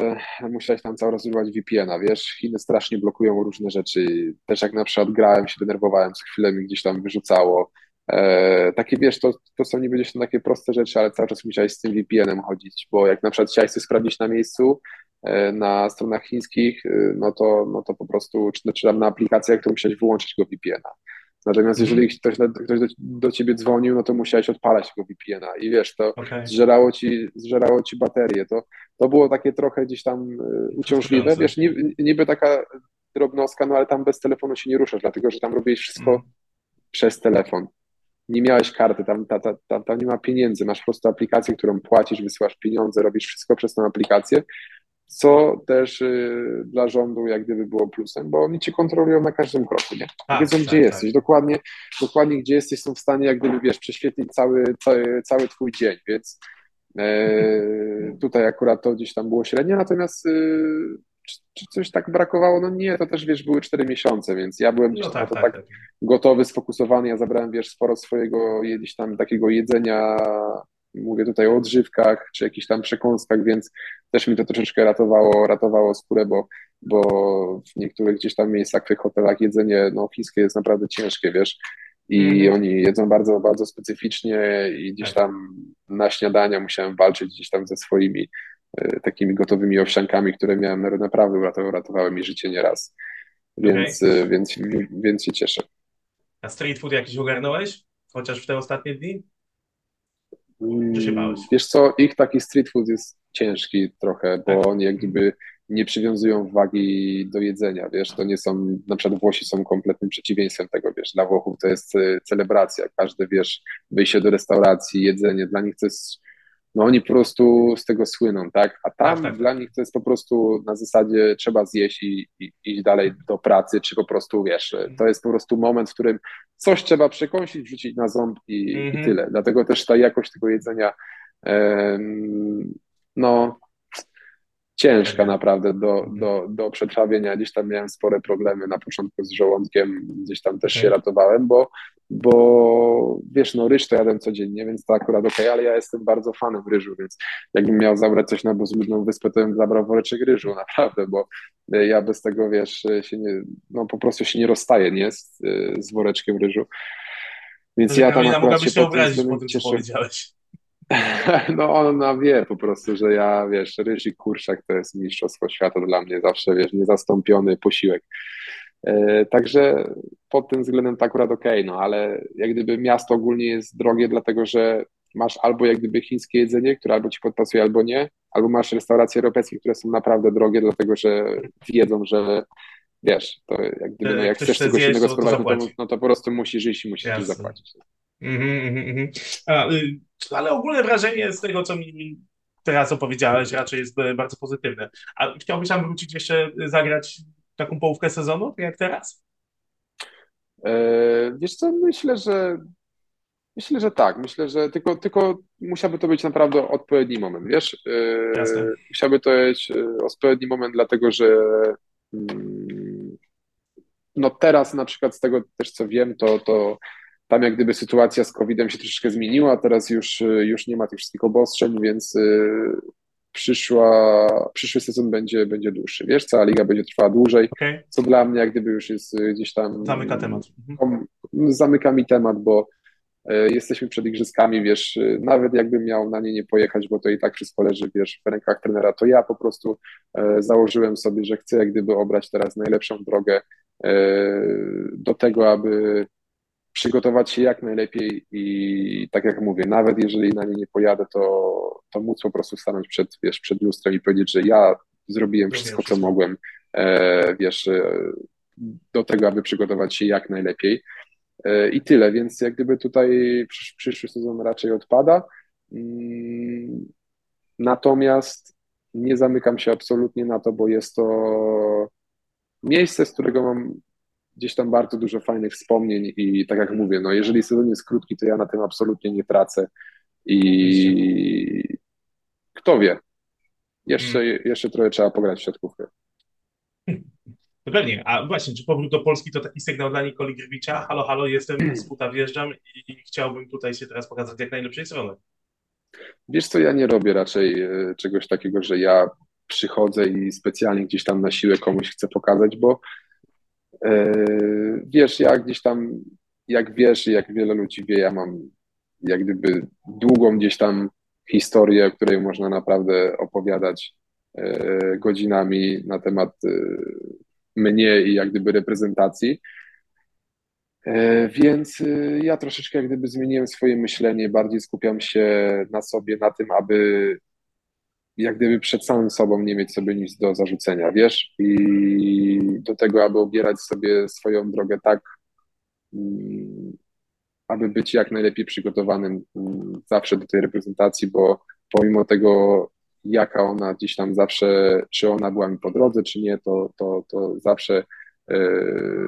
musiałeś tam cały raz używać V P N-a, wiesz, Chiny strasznie blokują różne rzeczy, też jak na przykład grałem, się denerwowałem, co chwilę mi gdzieś tam wyrzucało, e, takie wiesz, to, to są niby gdzieś tam takie proste rzeczy, ale cały czas musiałeś z tym V P N-em chodzić, bo jak na przykład chciałeś coś sprawdzić na miejscu, e, na stronach chińskich, e, no, to, no to po prostu, czy, czy tam na aplikacjach, to musiałeś wyłączyć go V P N-a. Natomiast jeżeli ktoś, ktoś do, do ciebie dzwonił, no to musiałeś odpalać tego V P N-a i wiesz, to okay. zżerało ci, zżerało ci baterię. To, to było takie trochę gdzieś tam uciążliwe, wiesz, niby, niby taka drobnostka, no ale tam bez telefonu się nie ruszasz, dlatego że tam robiłeś wszystko mm. przez telefon. Nie miałeś karty, tam, ta, ta, tam, tam nie ma pieniędzy, masz po prostu aplikację, którą płacisz, wysyłasz pieniądze, robisz wszystko przez tą aplikację, co też y, dla rządu jak gdyby było plusem, bo oni cię kontrolują na każdym kroku, nie? Tak, wiedzą, tak, gdzie tak. jesteś, dokładnie, dokładnie gdzie jesteś, są w stanie jak gdyby, wiesz, prześwietlić cały, cały, cały twój dzień, więc y, tutaj akurat to gdzieś tam było średnie, natomiast y, czy, czy coś tak brakowało? No nie, to też, wiesz, były cztery miesiące, więc ja byłem no gdzieś tam tak, to tak, tak gotowy, sfokusowany, ja zabrałem, wiesz, sporo swojego gdzieś tam takiego jedzenia, mówię tutaj o odżywkach, czy jakichś tam przekąskach, więc też mi to troszeczkę ratowało, ratowało skórę, bo, bo w niektórych gdzieś tam miejscach, w tych hotelach jedzenie no, chińskie jest naprawdę ciężkie, wiesz, i mm. oni jedzą bardzo, bardzo specyficznie i gdzieś tam na śniadania musiałem walczyć gdzieś tam ze swoimi y, takimi gotowymi owsiankami, które miałem, naprawdę uratowały, uratowały mi życie nieraz, więc, okay. y, więc, y, więc się cieszę. A street food jakiś ogarnąłeś? Chociaż w te ostatnie dni? Czy się bałeś? Wiesz co, ich taki street food jest ciężki trochę, bo oni jak gdyby nie przywiązują wagi do jedzenia, wiesz, to nie są, na przykład Włosi są kompletnym przeciwieństwem tego, wiesz, dla Włochów to jest celebracja, każdy, wiesz, wyjście do restauracji, jedzenie, dla nich to jest, no oni po prostu z tego słyną, tak, a tam tak, tak. dla nich to jest po prostu na zasadzie trzeba zjeść i iść dalej do pracy, czy po prostu, wiesz, to jest po prostu moment, w którym coś trzeba przekąsić, rzucić na ząb i, mm-hmm. i tyle, dlatego też ta jakość tego jedzenia em, no ciężka naprawdę do, do, do przetrawienia, gdzieś tam miałem spore problemy na początku z żołądkiem, gdzieś tam też się ratowałem, bo, bo wiesz, no ryż to jadłem codziennie, więc to akurat okej, okay, ale ja jestem bardzo fanem ryżu, więc jakbym miał zabrać coś na bezludną wyspę, to bym zabrał woreczek ryżu, naprawdę, bo ja bez tego, wiesz, się nie, no po prostu się nie rozstaję, nie, z, z woreczkiem ryżu, więc no, ja tam akurat się, się obrazić, po tym cieszę. Powiedziałeś. No ona wie po prostu, że ja, wiesz, ryż i kurczak to jest mistrzostwo świata dla mnie zawsze, wiesz, niezastąpiony posiłek. Yy, także pod tym względem to akurat okej, okay, no ale jak gdyby miasto ogólnie jest drogie, dlatego że masz albo jak gdyby chińskie jedzenie, które albo ci podpasuje, albo nie, albo masz restauracje europejskie, które są naprawdę drogie, dlatego że wiedzą, że wiesz, to jak gdyby, no, jak chcesz tego zjeść, silnego sprowadzić, no, no to po prostu musisz iść i musisz zapłacić. Mm-hmm, mm-hmm. A, y- ale ogólne wrażenie z tego, co mi teraz opowiedziałeś, raczej jest bardzo pozytywne. A chciałbyś tam wrócić jeszcze, zagrać taką połówkę sezonu, jak teraz? Eee, wiesz co, myślę, że myślę, że tak. Myślę, że tylko, tylko musiałby to być naprawdę odpowiedni moment, wiesz? Eee, Jasne. Musiałby to być odpowiedni moment, dlatego że mm, no teraz na przykład z tego też, co wiem, to, to tam jak gdyby sytuacja z kowidem się troszeczkę zmieniła, teraz już, już nie ma tych wszystkich obostrzeń, więc y, przyszła, przyszły sezon będzie, będzie dłuższy. Wiesz, cała liga będzie trwała dłużej, okay. co dla mnie jak gdyby już jest gdzieś tam... Zamyka temat. Kom, zamyka mi temat, bo y, jesteśmy przed igrzyskami, wiesz, y, nawet jakbym miał na nie nie pojechać, bo to i tak wszystko leży, wiesz, w rękach trenera, to ja po prostu y, założyłem sobie, że chcę jak gdyby obrać teraz najlepszą drogę y, do tego, aby przygotować się jak najlepiej i tak jak mówię, nawet jeżeli na nie nie pojadę, to, to móc po prostu stanąć przed, wiesz, przed lustrem i powiedzieć, że ja zrobiłem wszystko, co mogłem, e, wiesz, e, do tego, aby przygotować się jak najlepiej e, i tyle, więc jak gdyby tutaj przysz, przyszły sezon raczej odpada, mm, natomiast nie zamykam się absolutnie na to, bo jest to miejsce, z którego mam gdzieś tam bardzo dużo fajnych wspomnień i tak jak mówię, no jeżeli sezon jest krótki, to ja na tym absolutnie nie tracę i kto wie, jeszcze, hmm. jeszcze trochę trzeba pograć w siatkówkę. No pewnie, a właśnie, czy powrót do Polski to taki sygnał dla Nikoli Grbicza? Halo, halo, jestem, z buta wjeżdżam i chciałbym tutaj się teraz pokazać jak najlepszej strony. Wiesz co, ja nie robię raczej czegoś takiego, że ja przychodzę i specjalnie gdzieś tam na siłę komuś chcę pokazać, bo yy, wiesz, ja gdzieś tam, jak wiesz i jak wiele ludzi wie, ja mam jak gdyby długą gdzieś tam historię, o której można naprawdę opowiadać yy, godzinami na temat yy, mnie i jak gdyby reprezentacji. Więc ja troszeczkę jak gdyby zmieniłem swoje myślenie, bardziej skupiam się na sobie, na tym, aby jak gdyby przed samym sobą nie mieć sobie nic do zarzucenia, wiesz, i do tego, aby obierać sobie swoją drogę tak, aby być jak najlepiej przygotowanym zawsze do tej reprezentacji, bo pomimo tego, jaka ona gdzieś tam zawsze, czy ona była mi po drodze, czy nie, to, to, to zawsze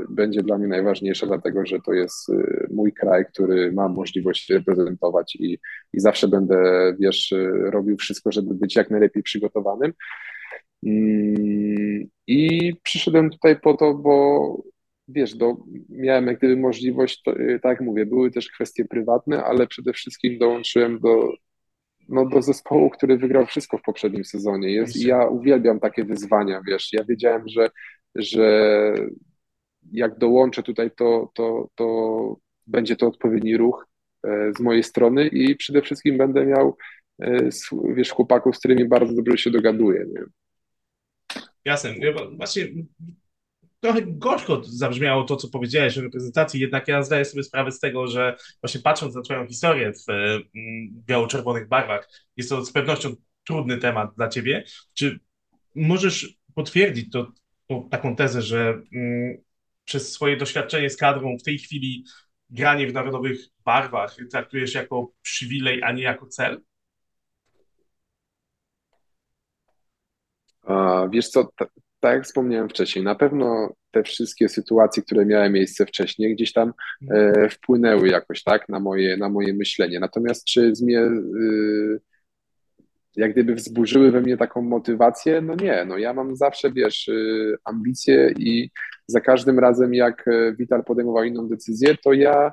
będzie dla mnie najważniejsze, dlatego że to jest mój kraj, który mam możliwość reprezentować i, i zawsze będę, wiesz, robił wszystko, żeby być jak najlepiej przygotowanym. I przyszedłem tutaj po to, bo wiesz, do, miałem jak gdyby możliwość, to, tak jak mówię, były też kwestie prywatne, ale przede wszystkim dołączyłem do, no, do zespołu, który wygrał wszystko w poprzednim sezonie. Jest, i ja uwielbiam takie wyzwania, wiesz, ja wiedziałem, że że jak dołączę tutaj, to, to, to będzie to odpowiedni ruch z mojej strony i przede wszystkim będę miał, wiesz, chłopaków, z którymi bardzo dobrze się dogaduję. Nie? Jasne. Właśnie trochę gorzko zabrzmiało to, co powiedziałeś o reprezentacji, jednak ja zdaję sobie sprawę z tego, że właśnie patrząc na twoją historię w biało-czerwonych barwach, jest to z pewnością trudny temat dla ciebie. Czy możesz potwierdzić to, taką tezę, że mm, przez swoje doświadczenie z kadrą w tej chwili granie w narodowych barwach traktujesz jako przywilej, a nie jako cel? A, wiesz co, t- tak jak wspomniałem wcześniej, na pewno te wszystkie sytuacje, które miały miejsce wcześniej, gdzieś tam e, wpłynęły jakoś tak na moje, na moje myślenie. Natomiast czy z mnie... Y- jak gdyby wzburzyły we mnie taką motywację, no nie, no ja mam zawsze, wiesz, ambicje i za każdym razem jak Vital podejmował inną decyzję, to ja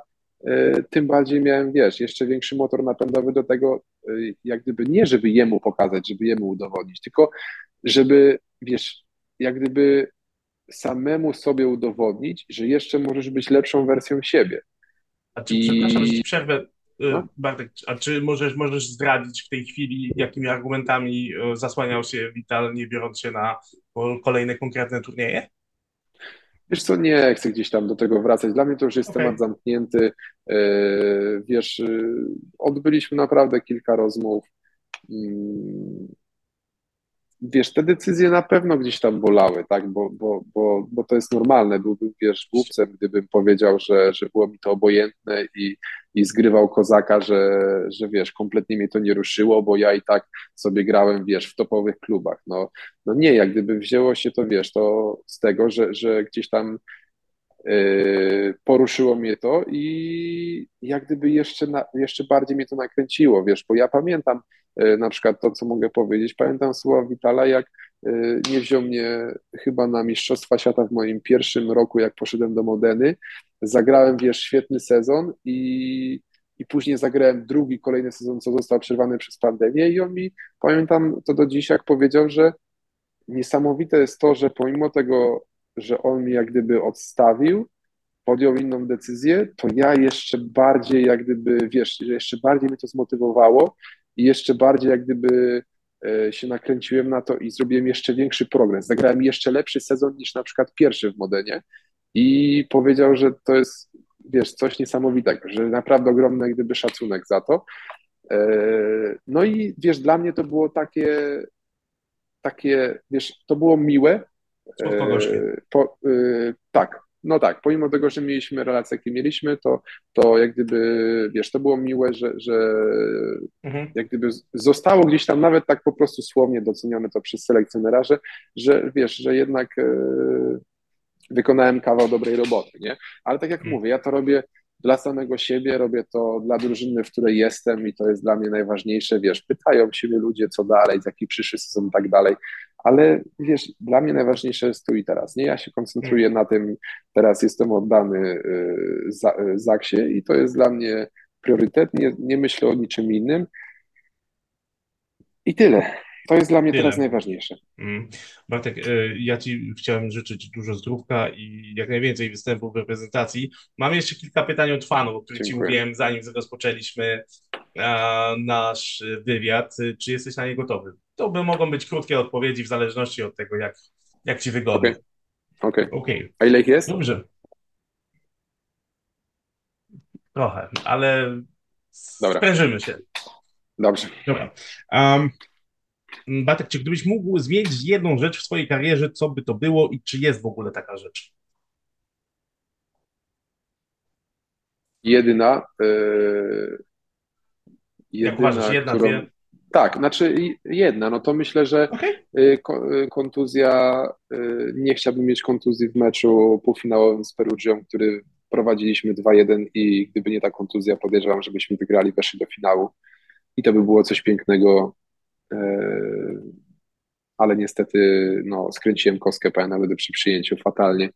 tym bardziej miałem, wiesz, jeszcze większy motor napędowy do tego, jak gdyby nie, żeby jemu pokazać, żeby jemu udowodnić, tylko żeby, wiesz, jak gdyby samemu sobie udowodnić, że jeszcze możesz być lepszą wersją siebie. A czy, I... przepraszam, że przerwę. No? Bartek, a czy możesz, możesz zdradzić w tej chwili, jakimi argumentami zasłaniał się Vital, nie biorąc się na kolejne konkretne turnieje? Wiesz co, nie chcę gdzieś tam do tego wracać. Dla mnie to już jest okay. Temat zamknięty. Wiesz, odbyliśmy naprawdę kilka rozmów. Wiesz, te decyzje na pewno gdzieś tam bolały, tak, bo, bo, bo, bo to jest normalne. Byłbym, wiesz, głupcem, gdybym powiedział, że, że było mi to obojętne i, i zgrywał kozaka, że, że wiesz, kompletnie mnie to nie ruszyło, bo ja i tak sobie grałem, wiesz, w topowych klubach. No, no nie, jak gdyby wzięło się to, wiesz, to z tego, że, że gdzieś tam yy, poruszyło mnie to i jak gdyby jeszcze, na, jeszcze bardziej mnie to nakręciło, wiesz, bo ja pamiętam, na przykład to, co mogę powiedzieć. Pamiętam słowa Vitala, jak nie wziął mnie chyba na Mistrzostwa Świata w moim pierwszym roku, jak poszedłem do Modeny. Zagrałem, wiesz, świetny sezon i, i później zagrałem drugi, kolejny sezon, co został przerwany przez pandemię i on mi, pamiętam to do dziś, jak powiedział, że niesamowite jest to, że pomimo tego, że on mi jak gdyby odstawił, podjął inną decyzję, to ja jeszcze bardziej jak gdyby, wiesz, jeszcze bardziej mnie to zmotywowało i jeszcze bardziej jak gdyby się nakręciłem na to i zrobiłem jeszcze większy progres. Zagrałem jeszcze lepszy sezon niż na przykład pierwszy w Modenie i powiedział, że to jest, wiesz, coś niesamowitego, że naprawdę ogromny jak gdyby szacunek za to. No i wiesz, dla mnie to było takie, takie, wiesz, to było miłe. Po, tak, no tak, pomimo tego, że mieliśmy relacje, jakie mieliśmy, to, to jak gdyby, wiesz, to było miłe, że, że mhm. jak gdyby zostało gdzieś tam nawet tak po prostu słownie docenione to przez selekcjonera, że, że wiesz, że jednak yy, wykonałem kawał dobrej roboty, nie? Ale tak jak mhm. mówię, ja to robię dla samego siebie, robię to dla drużyny, w której jestem i to jest dla mnie najważniejsze, wiesz, pytają siebie ludzie, co dalej, jaki przyszły sezon i tak dalej, ale wiesz, dla mnie najważniejsze jest tu i teraz, nie? Ja się koncentruję na tym, teraz jestem oddany y, za, y, Zaksie i to jest dla mnie priorytet, nie, nie myślę o niczym innym I tyle. To jest dla mnie tyle. Teraz najważniejsze. Mm. Bartek, ja Ci chciałem życzyć dużo zdrówka i jak najwięcej występów w reprezentacji. Mam jeszcze kilka pytań od fanów, o których Ci mówiłem, zanim rozpoczęliśmy nasz wywiad. Czy jesteś na nie gotowy? To by mogą być krótkie odpowiedzi w zależności od tego, jak, jak Ci wygodnie. Okej. Okay. Okay. A ile ich jest? Dobrze. Trochę, ale Dobra. sprężymy się. Dobrze. Dobra. Um, Bartek, czy gdybyś mógł zmienić jedną rzecz w swojej karierze, co by to było i czy jest w ogóle taka rzecz? Jedyna. Yy, jedyna Jak uważasz, jedna, którą... dwie? Tak, znaczy jedna. No to myślę, że okay. y, ko, y, kontuzja, y, nie chciałbym mieć kontuzji w meczu półfinałowym z Perugią, który prowadziliśmy dwa jeden i gdyby nie ta kontuzja, podejrzewam, żebyśmy wygrali, weszli do finału. I to by było coś pięknego, ale niestety no, skręciłem kostkę, pamiętam, gdy przy przyjęciu fatalnie.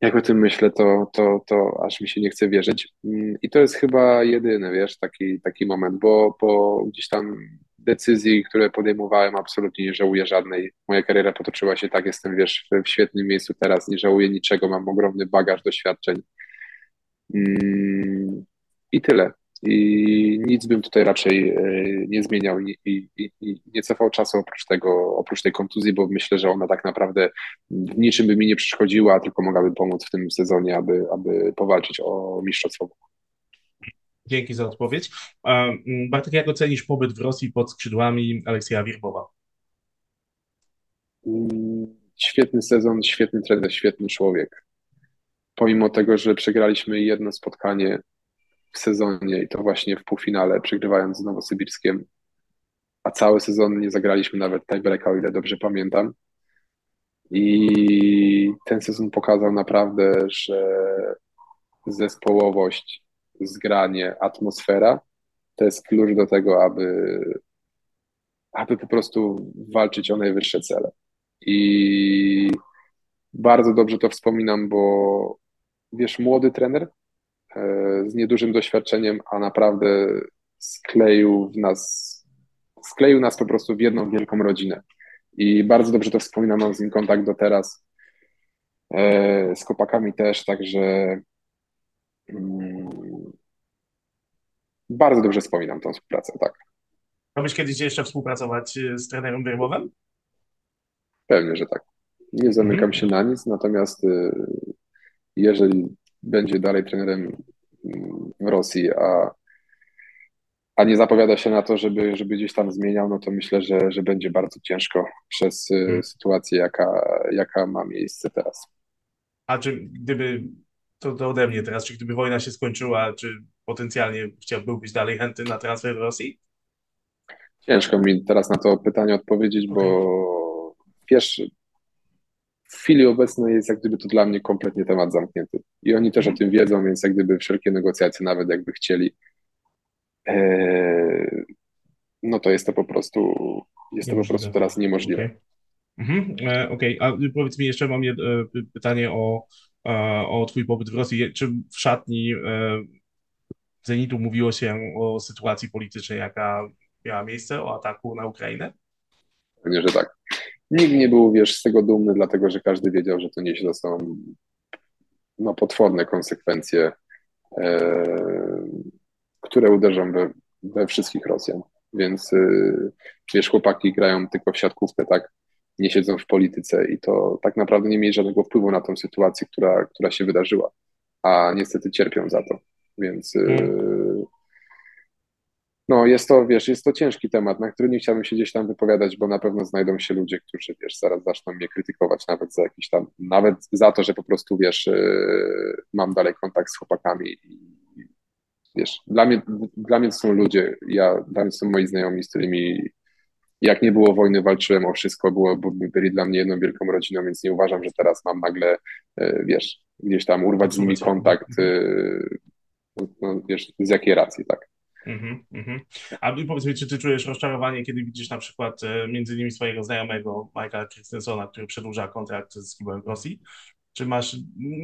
Jak o tym myślę, to, to, to aż mi się nie chce wierzyć. I to jest chyba jedyny, wiesz, taki, taki moment, bo po gdzieś tam decyzji, które podejmowałem, absolutnie nie żałuję żadnej. Moja kariera potoczyła się tak, jestem, wiesz, w świetnym miejscu teraz, nie żałuję niczego, mam ogromny bagaż doświadczeń. I tyle. I nic bym tutaj raczej nie zmieniał i, i, i nie cofał czasu oprócz tego, oprócz tej kontuzji, bo myślę, że ona tak naprawdę w niczym by mi nie przeszkodziła, tylko mogłaby pomóc w tym sezonie, aby, aby powalczyć o mistrzostwo. Dzięki za odpowiedź. Bartek, jak ocenisz pobyt w Rosji pod skrzydłami Alekseja Verbowa? Świetny sezon, świetny trener, świetny człowiek. Pomimo tego, że przegraliśmy jedno spotkanie w sezonie i to właśnie w półfinale, przegrywając z Nowosybirskiem, a cały sezon nie zagraliśmy nawet tiebreaka, o ile dobrze pamiętam. I ten sezon pokazał naprawdę, że zespołowość, zgranie, atmosfera to jest klucz do tego, aby, aby po prostu walczyć o najwyższe cele. I bardzo dobrze to wspominam, bo wiesz, młody trener z niedużym doświadczeniem, a naprawdę skleił w nas, skleił nas po prostu w jedną wielką rodzinę. I bardzo dobrze to wspominam, mam z nim kontakt do teraz, z chłopakami też, także mm, bardzo dobrze wspominam tą współpracę, tak. Chciałbyś kiedyś jeszcze współpracować z trenerem Verbowem? Pewnie, że tak. Nie zamykam mm. się na nic, natomiast jeżeli będzie dalej trenerem w Rosji, a, a nie zapowiada się na to, żeby, żeby gdzieś tam zmieniał, no to myślę, że, że będzie bardzo ciężko przez hmm. sytuację, jaka, jaka ma miejsce teraz. A czy gdyby, to, to ode mnie teraz, czy gdyby wojna się skończyła, czy potencjalnie chciałbyś dalej chętny na transfer w Rosji? Ciężko mi teraz na to pytanie odpowiedzieć, okay. bo wiesz, w chwili obecnej jest jak gdyby to dla mnie kompletnie temat zamknięty. I oni też o tym wiedzą, więc jak gdyby wszelkie negocjacje, nawet jakby chcieli, yy, no to jest to po prostu, jest to po prostu teraz niemożliwe. Okej, okay. mhm. okay. A powiedz mi jeszcze, mam jed- pytanie o, o twój pobyt w Rosji. Czy w szatni Zenitu mówiło się o sytuacji politycznej, jaka miała miejsce, o ataku na Ukrainę? Pewnie, że tak. Nikt nie był, wiesz, z tego dumny, dlatego że każdy wiedział, że to niesie za sobą no, potworne konsekwencje, e, które uderzą we, we wszystkich Rosjan. Więc, e, wiesz, chłopaki grają tylko w siatkówkę, tak? Nie siedzą w polityce i to tak naprawdę nie mieli żadnego wpływu na tą sytuację, która, która się wydarzyła, a niestety cierpią za to. Więc... E, No jest to, wiesz, jest to ciężki temat, na który nie chciałbym się gdzieś tam wypowiadać, bo na pewno znajdą się ludzie, którzy, wiesz, zaraz zaczną mnie krytykować nawet za jakiś tam, nawet za to, że po prostu, wiesz, mam dalej kontakt z chłopakami i wiesz, dla mnie, dla mnie to są ludzie, ja, dla mnie to są moi znajomi, z którymi jak nie było wojny, walczyłem o wszystko, było, bo byli dla mnie jedną wielką rodziną, więc nie uważam, że teraz mam nagle, wiesz, gdzieś tam urwać z nimi kontakt, no, wiesz, z jakiej racji, tak. Mm-hmm, mm-hmm. A powiedz mi, czy ty czujesz rozczarowanie, kiedy widzisz na przykład między innymi swojego znajomego Michaela Christensona, który przedłuża kontrakt z klubem w Rosji? Czy masz,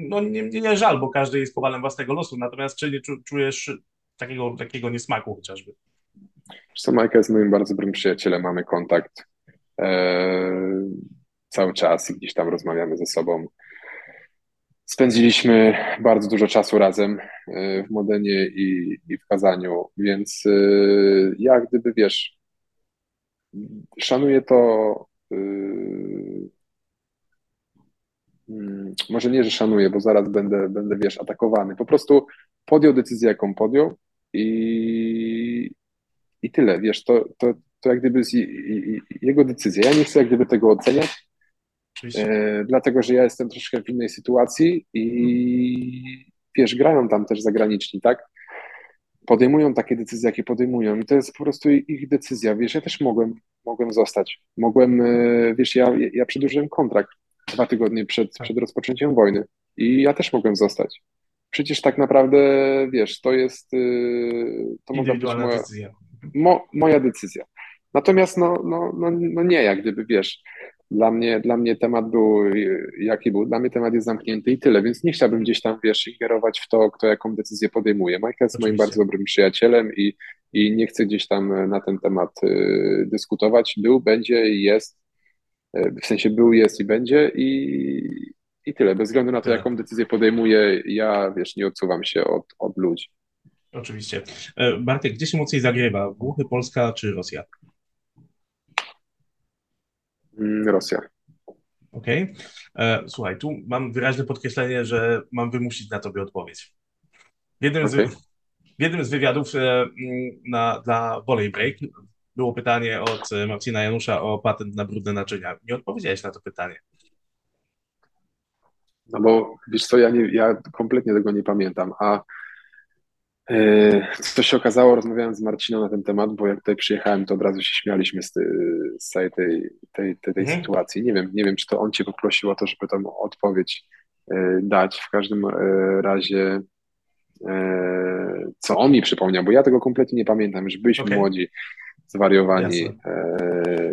no nie, nie żal, bo każdy jest kowalem własnego losu, natomiast czy nie czujesz takiego, takiego niesmaku chociażby? Zresztą Majka jest moim bardzo dobrym przyjacielem, mamy kontakt yy, cały czas i gdzieś tam rozmawiamy ze sobą. Spędziliśmy bardzo dużo czasu razem w Modenie i, i w Kazaniu, więc yy, ja gdyby, wiesz, szanuję to, yy, yy, może nie, że szanuję, bo zaraz będę, będę, wiesz, atakowany. Po prostu podjął decyzję, jaką podjął i, i tyle, wiesz, to, to, to jak gdyby z, i, i, jego decyzja. Ja nie chcę jak gdyby tego oceniać, E, dlatego, że ja jestem troszkę w innej sytuacji i wiesz, grają tam też zagraniczni, tak? Podejmują takie decyzje, jakie podejmują i to jest po prostu ich decyzja, wiesz, ja też mogłem, mogłem zostać, mogłem, wiesz, ja, ja przedłużyłem kontrakt dwa tygodnie przed, przed rozpoczęciem wojny i ja też mogłem zostać. Przecież tak naprawdę, wiesz, to jest, to mogła być moja decyzja. Mo, moja decyzja. Natomiast no, no, no, no nie, jak gdyby, wiesz, Dla mnie, dla mnie temat był, jaki był, dla mnie temat jest zamknięty i tyle, więc nie chciałbym gdzieś tam, wiesz, ingerować w to, kto jaką decyzję podejmuje. Majka jest Oczywiście. moim bardzo dobrym przyjacielem i, i nie chcę gdzieś tam na ten temat y, dyskutować. Był, będzie i jest, y, w sensie był, jest i będzie i, i tyle. Bez względu na to, jaką decyzję podejmuje, ja, wiesz, nie odsuwam się od, od ludzi. Oczywiście. Bartek, gdzie się mocniej zagrywa? Głuchy, Polska czy Rosja? Rosja. Okej. Okay. Słuchaj, tu mam wyraźne podkreślenie, że mam wymusić na tobie odpowiedź. W jednym, okay. z, w jednym z wywiadów e, na, dla Volley Break było pytanie od Marcina Janusza o patent na brudne naczynia. Nie odpowiedziałeś na to pytanie. No bo wiesz co, ja, nie, ja kompletnie tego nie pamiętam, a co się okazało, rozmawiałem z Marciną na ten temat, bo jak tutaj przyjechałem, to od razu się śmialiśmy z, ty, z całej tej, tej, tej, tej hmm. sytuacji. Nie wiem, nie wiem, czy to on cię poprosił o to, żeby tą odpowiedź y, dać. W każdym y, razie, y, co on mi przypomniał, bo ja tego kompletnie nie pamiętam, już byliśmy okay. młodzi, zwariowani. Y,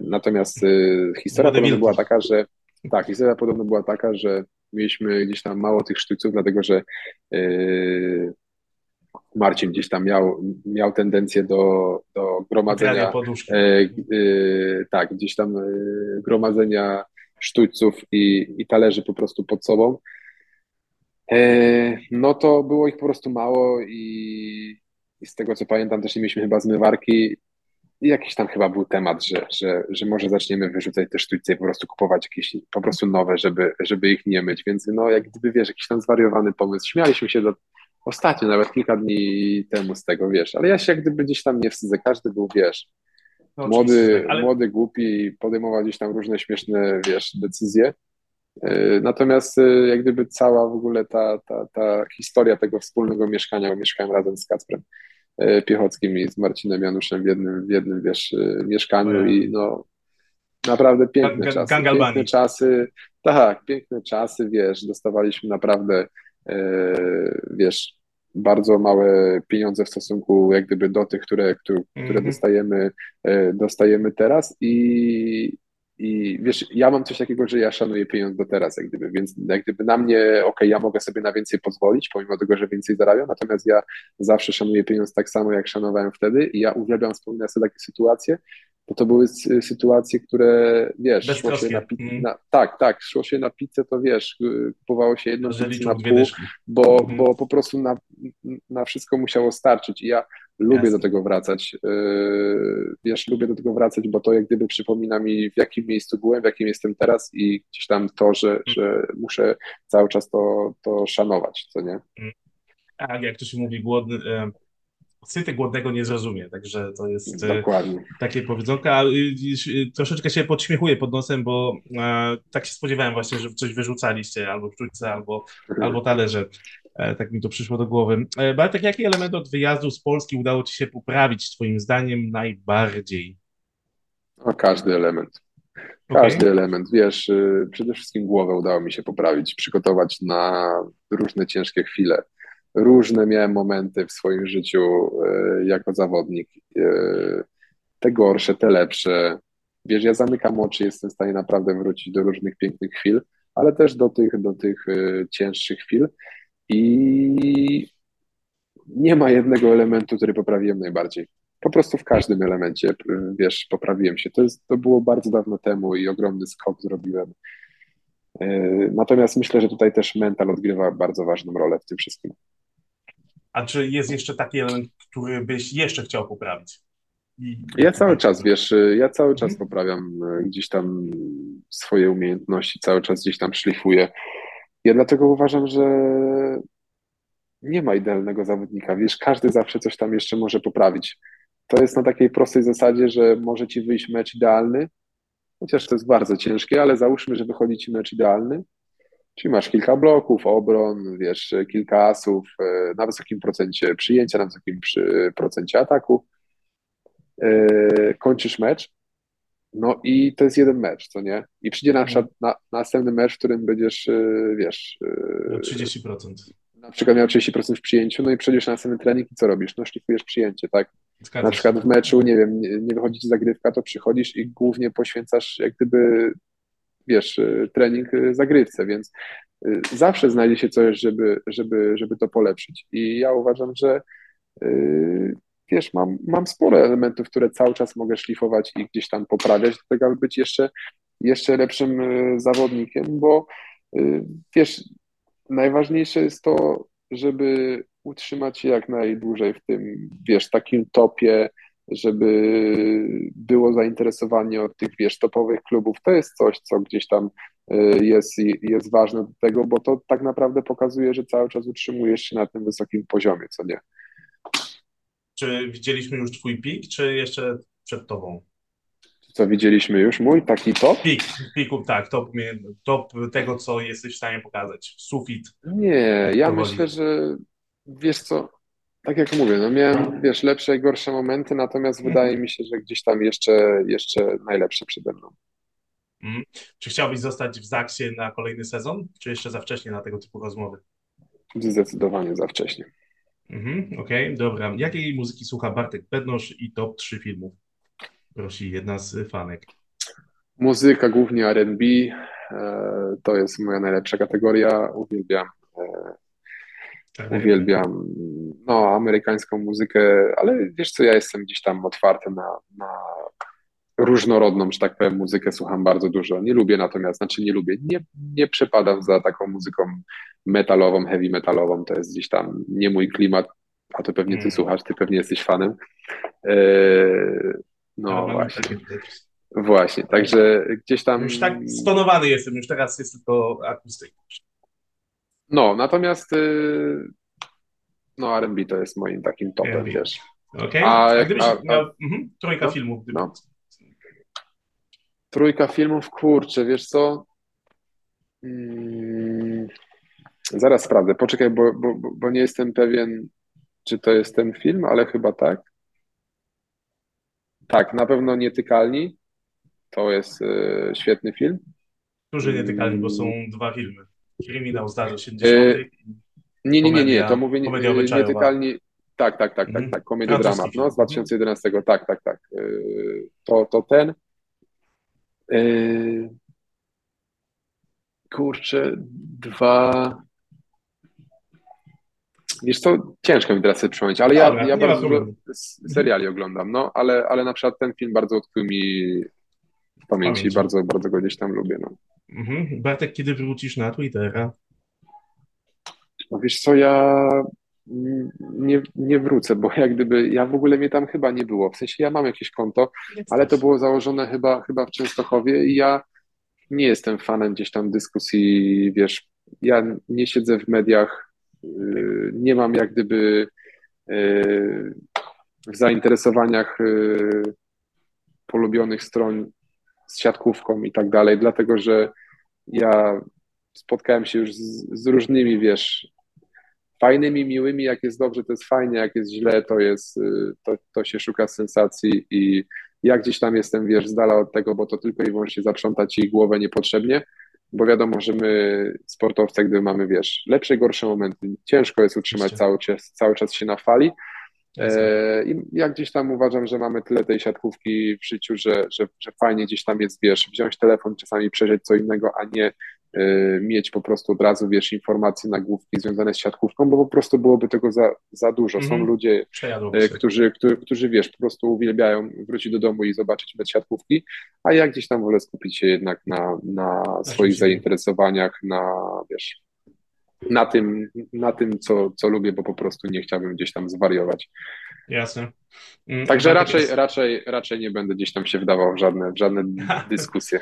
natomiast y, historia podobno była taka, że tak, historia podobno była taka, że mieliśmy gdzieś tam mało tych sztućców, dlatego że y, Marcin gdzieś tam miał, miał tendencję do, do gromadzenia e, e, tak, gdzieś tam e, gromadzenia sztućców i, i talerzy po prostu pod sobą. E, no to było ich po prostu mało i, i z tego co pamiętam też nie mieliśmy chyba zmywarki i jakiś tam chyba był temat, że, że, że może zaczniemy wyrzucać te sztućce i po prostu kupować jakieś po prostu nowe, żeby, żeby ich nie myć, więc no jak gdyby wiesz, jakiś tam zwariowany pomysł, śmialiśmy się do ostatnio, nawet kilka dni temu z tego, wiesz, ale ja się jak gdyby gdzieś tam nie wstydzę, każdy był, wiesz, no, młody, ale... młody, głupi, podejmował gdzieś tam różne śmieszne, wiesz, decyzje, natomiast jak gdyby cała w ogóle ta, ta, ta historia tego wspólnego mieszkania, bo mieszkałem razem z Kacprem Piechockim i z Marcinem Januszem w jednym, w jednym wiesz, mieszkaniu i no, naprawdę piękne G- czasy, piękne czasy, tak, piękne czasy, wiesz, dostawaliśmy naprawdę wiesz, bardzo małe pieniądze w stosunku jak gdyby do tych, które, które mm-hmm. dostajemy, dostajemy teraz i, i wiesz, ja mam coś takiego, że ja szanuję pieniądz do teraz, jak gdyby, więc jak gdyby na mnie, okej, okay, ja mogę sobie na więcej pozwolić, pomimo tego, że więcej zarabiam, natomiast ja zawsze szanuję pieniądz tak samo, jak szanowałem wtedy i ja uwielbiam wspominać sobie takie sytuacje, bo to były sytuacje, które, wiesz, szło się na, pi- na tak, tak, szło się na pizzę, to wiesz, kupowało się jedną pizzę na pół, bo, mhm. bo po prostu na, na wszystko musiało starczyć i ja lubię Jasne. do tego wracać, yy, wiesz, lubię do tego wracać, bo to jak gdyby przypomina mi, w jakim miejscu byłem, w jakim jestem teraz i gdzieś tam to, że, mhm. że muszę cały czas to, to szanować, co nie? A jak to się mówi, głodny... Yy... Syty głodnego nie zrozumie, także to jest Dokładnie. takie powiedzonko, ale troszeczkę się podśmiechuję pod nosem, bo e, tak się spodziewałem właśnie, że coś wyrzucaliście, albo sztućce, albo, mhm. albo talerze, e, tak mi to przyszło do głowy. E, Bartek, jaki element od wyjazdu z Polski udało ci się poprawić, twoim zdaniem, najbardziej? O, każdy element, każdy okay. element, wiesz, y, przede wszystkim głowę udało mi się poprawić, przygotować na różne ciężkie chwile. Różne miałem momenty w swoim życiu y, jako zawodnik. Y, te gorsze, te lepsze. Wiesz, ja zamykam oczy, jestem w stanie naprawdę wrócić do różnych pięknych chwil, ale też do tych, do tych y, cięższych chwil. I nie ma jednego elementu, który poprawiłem najbardziej. po prostu w każdym elemencie, wiesz, poprawiłem się. To, jest, to było bardzo dawno temu i ogromny skok zrobiłem. Natomiast myślę, że tutaj też mental odgrywa bardzo ważną rolę w tym wszystkim. A czy jest jeszcze taki element, który byś jeszcze chciał poprawić? I... Ja cały czas, wiesz, ja cały czas hmm. poprawiam gdzieś tam swoje umiejętności, cały czas gdzieś tam szlifuję. Ja dlatego uważam, że nie ma idealnego zawodnika, wiesz, każdy zawsze coś tam jeszcze może poprawić. To jest na takiej prostej zasadzie, że może ci wyjść mecz idealny, chociaż to jest bardzo ciężkie, ale załóżmy, że wychodzi ci mecz idealny, czyli masz kilka bloków, obron, wiesz, kilka asów, na wysokim procencie przyjęcia, na wysokim przy, procencie ataku, yy, kończysz mecz, no i to jest jeden mecz, co nie? I przyjdzie na przykład na, na następny mecz, w którym będziesz, yy, wiesz... Yy, trzydzieści procent. Na przykład miał trzydzieści procent w przyjęciu, no i przejdziesz na następny trening i co robisz? No szlifujesz przyjęcie, tak? Zgadzasz. Na przykład w meczu, nie wiem, nie, nie wychodzi ci zagrywka, to przychodzisz i głównie poświęcasz jak gdyby, wiesz, trening zagrywce, więc zawsze znajdzie się coś, żeby, żeby, żeby to polepszyć. I ja uważam, że wiesz, mam, mam sporo elementów, które cały czas mogę szlifować i gdzieś tam poprawiać, do tego, aby być jeszcze, jeszcze lepszym zawodnikiem, bo wiesz, najważniejsze jest to, żeby utrzymać się jak najdłużej w tym, wiesz, takim topie, żeby było zainteresowanie od tych, wiesz, topowych klubów. To jest coś, co gdzieś tam jest, jest ważne do tego, bo to tak naprawdę pokazuje, że cały czas utrzymujesz się na tym wysokim poziomie, co nie. Czy widzieliśmy już twój pik, czy jeszcze przed tobą? Co widzieliśmy już? Mój taki top? Pik, piku, tak, top, top tego, co jesteś w stanie pokazać, sufit. Nie, ja myślę, że wiesz co, tak jak mówię, no miałem, wiesz, lepsze i gorsze momenty, natomiast wydaje mi się, że gdzieś tam jeszcze, jeszcze najlepsze przede mną. Hmm. Czy chciałbyś zostać w Zaksie na kolejny sezon, czy jeszcze za wcześnie na tego typu rozmowy? Zdecydowanie za wcześnie. Mhm, Okej, okay, dobra. Jakiej muzyki słucha Bartek Bednoś i top trzy filmów? Prosi jedna z fanek. Muzyka, głównie R and B, e, to jest moja najlepsza kategoria. Uwielbiam, e, uwielbiam no, amerykańską muzykę, ale wiesz co, ja jestem gdzieś tam otwarty na, na różnorodną, że tak powiem, muzykę, słucham bardzo dużo. Nie lubię natomiast, znaczy nie lubię, nie, nie przepadam za taką muzyką metalową, heavy metalową, to jest gdzieś tam nie mój klimat, a to pewnie ty hmm. słuchasz, ty pewnie jesteś fanem. E, No właśnie, właśnie, także gdzieś tam... Już tak stonowany jestem, już teraz jest tylko akustyk. No, natomiast no R and B to jest moim takim topem, wiesz. Okej, a gdybyś miał trójka filmów? Trójka filmów, kurczę, wiesz co? Zaraz sprawdzę, poczekaj, bo, bo, bo nie jestem pewien, czy to jest ten film, ale chyba tak. Tak, na pewno Nietykalni, to jest y, świetny film. Duży Nietykalni, bo są dwa filmy. Kryminał z lat osiemdziesiątych. Y, nie, nie, nie, nie, to mówię y, Nietykalni, tak, tak, tak, mm. tak, tak, komedia dramat, no, z dwa tysiące jedenastego, mm. tak, tak, tak, y, to, to ten. Y, kurczę, dwa... Wiesz co, ciężko mi teraz sobie przypomnieć, ale ja, ja bardzo dużo seriali oglądam, no, ale, ale na przykład ten film bardzo utkwił mi w pamięci, pamięci. Bardzo, bardzo go gdzieś tam lubię. No. Mhm. Bartek, kiedy wrócisz na Twittera? No wiesz co, ja nie, nie wrócę, bo jak gdyby, ja w ogóle mnie tam chyba nie było, w sensie ja mam jakieś konto, ale to było założone chyba, chyba w Częstochowie i ja nie jestem fanem gdzieś tam dyskusji, wiesz, ja nie siedzę w mediach, nie mam jak gdyby w zainteresowaniach polubionych stron z siatkówką i tak dalej, dlatego że ja spotkałem się już z, z różnymi, wiesz, fajnymi, miłymi, jak jest dobrze, to jest fajnie, jak jest źle, to jest, to, to się szuka sensacji i ja gdzieś tam jestem, wiesz, z dala od tego, bo to tylko i wyłącznie zaprzątać jej głowę niepotrzebnie. Bo wiadomo, że my sportowcy, gdy mamy, wiesz, lepsze i gorsze momenty, ciężko jest utrzymać cały czas, cały czas się na fali. E, I ja gdzieś tam uważam, że mamy tyle tej siatkówki w życiu, że, że, że fajnie gdzieś tam jest, wiesz, wziąć telefon, czasami przejrzeć co innego, a nie mieć po prostu od razu, wiesz, informacje, nagłówki związane z siatkówką, bo po prostu byłoby tego za, za dużo. Mm-hmm. Są ludzie, którzy, którzy, którzy, wiesz, po prostu uwielbiają wrócić do domu i zobaczyć mecz siatkówki, a ja gdzieś tam wolę skupić się jednak na, na swoich zainteresowaniach, na, wiesz, na tym, na tym co, co lubię, bo po prostu nie chciałbym gdzieś tam zwariować. Jasne. Mm, Także raczej, jest... raczej, raczej nie będę gdzieś tam się wdawał w żadne, w żadne dyskusje.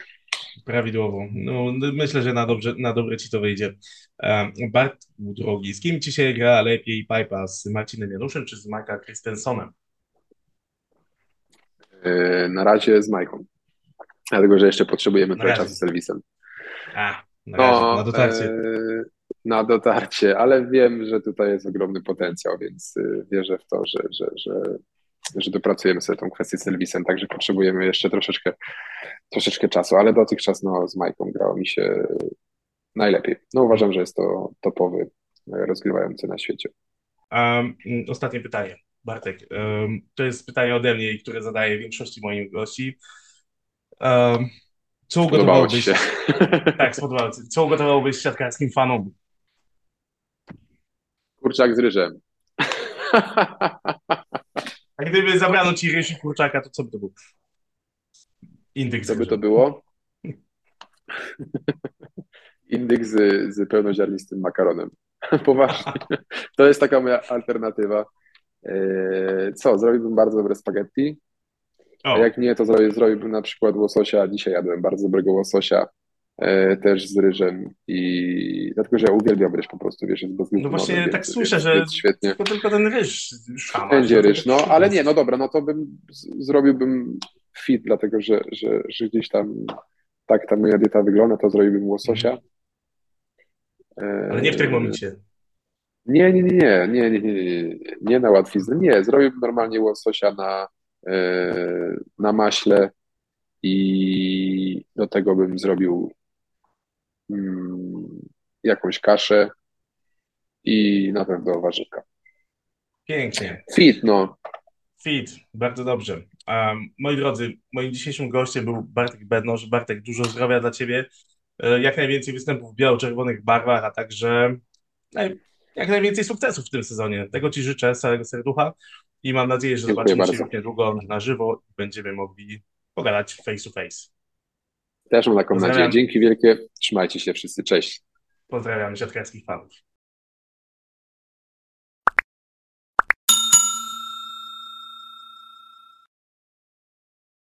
Prawidłowo. No, myślę, że na, dobrze, na dobre ci to wyjdzie. Um, Bart, drogi, z kim ci się gra lepiej pipa? Z Marcinem Januszem czy z Majka Christensonem? Yy, na razie z Majką. Dlatego, że jeszcze potrzebujemy trochę czasu z serwisem. A, na, razie, no, na dotarcie. Yy, na dotarcie, ale wiem, że tutaj jest ogromny potencjał, więc yy, wierzę w to, że... że, że... że dopracujemy sobie tą kwestię z serwisem, także potrzebujemy jeszcze troszeczkę, troszeczkę czasu, ale dotychczas no, z Majką grało mi się najlepiej. No uważam, że jest to topowy rozgrywający na świecie. Um, ostatnie pytanie, Bartek. Um, to jest pytanie ode mnie, które zadaję większości moich gości. Um, co ugotowałbyś... się. Tak, spodobało się. Co ugotowałbyś siatkarskim fanom? Kurczak z ryżem. A gdyby zabrano ci ryż i kurczaka, to co by to było? Indyk z ryżem. Co by to było? Indyk z, z pełnoziarnistym makaronem. Poważnie. To jest taka moja alternatywa. Co? Zrobiłbym bardzo dobre spaghetti. A jak nie, to zrobiłbym na przykład łososia. Dzisiaj jadłem bardzo dobrego łososia. Też z ryżem i dlatego, że ja uwielbiam ryż po prostu, wiesz, jest bezmówny. No właśnie nowy, tak więc, słyszę, więc, że więc świetnie. Tylko, tylko ten ryż. Szama, będzie ryż, no ale nie, no dobra, no to bym z- zrobiłbym fit, dlatego, że, że, że gdzieś tam tak ta moja dieta wygląda, to zrobiłbym łososia. Ale nie w tym momencie. Nie, nie, nie, nie, nie, nie, nie, nie na łatwiznę, nie, zrobiłbym normalnie łososia na, na maśle i do tego bym zrobił jakąś kaszę i na pewno warzywka. Pięknie. Fit, no. Fit, bardzo dobrze. Um, moi drodzy, moim dzisiejszym gościem był Bartek Bednoś. Bartek, dużo zdrowia dla ciebie. Jak najwięcej występów w biało-czerwonych barwach, a także naj, jak najwięcej sukcesów w tym sezonie. Tego ci życzę z całego serducha i mam nadzieję, że dziękuję, zobaczymy bardzo się niedługo na żywo i będziemy mogli pogadać face to face. Też mam taką nadzieję. Dzięki wielkie. Trzymajcie się wszyscy. Cześć. Pozdrawiam siatkarskich fanów.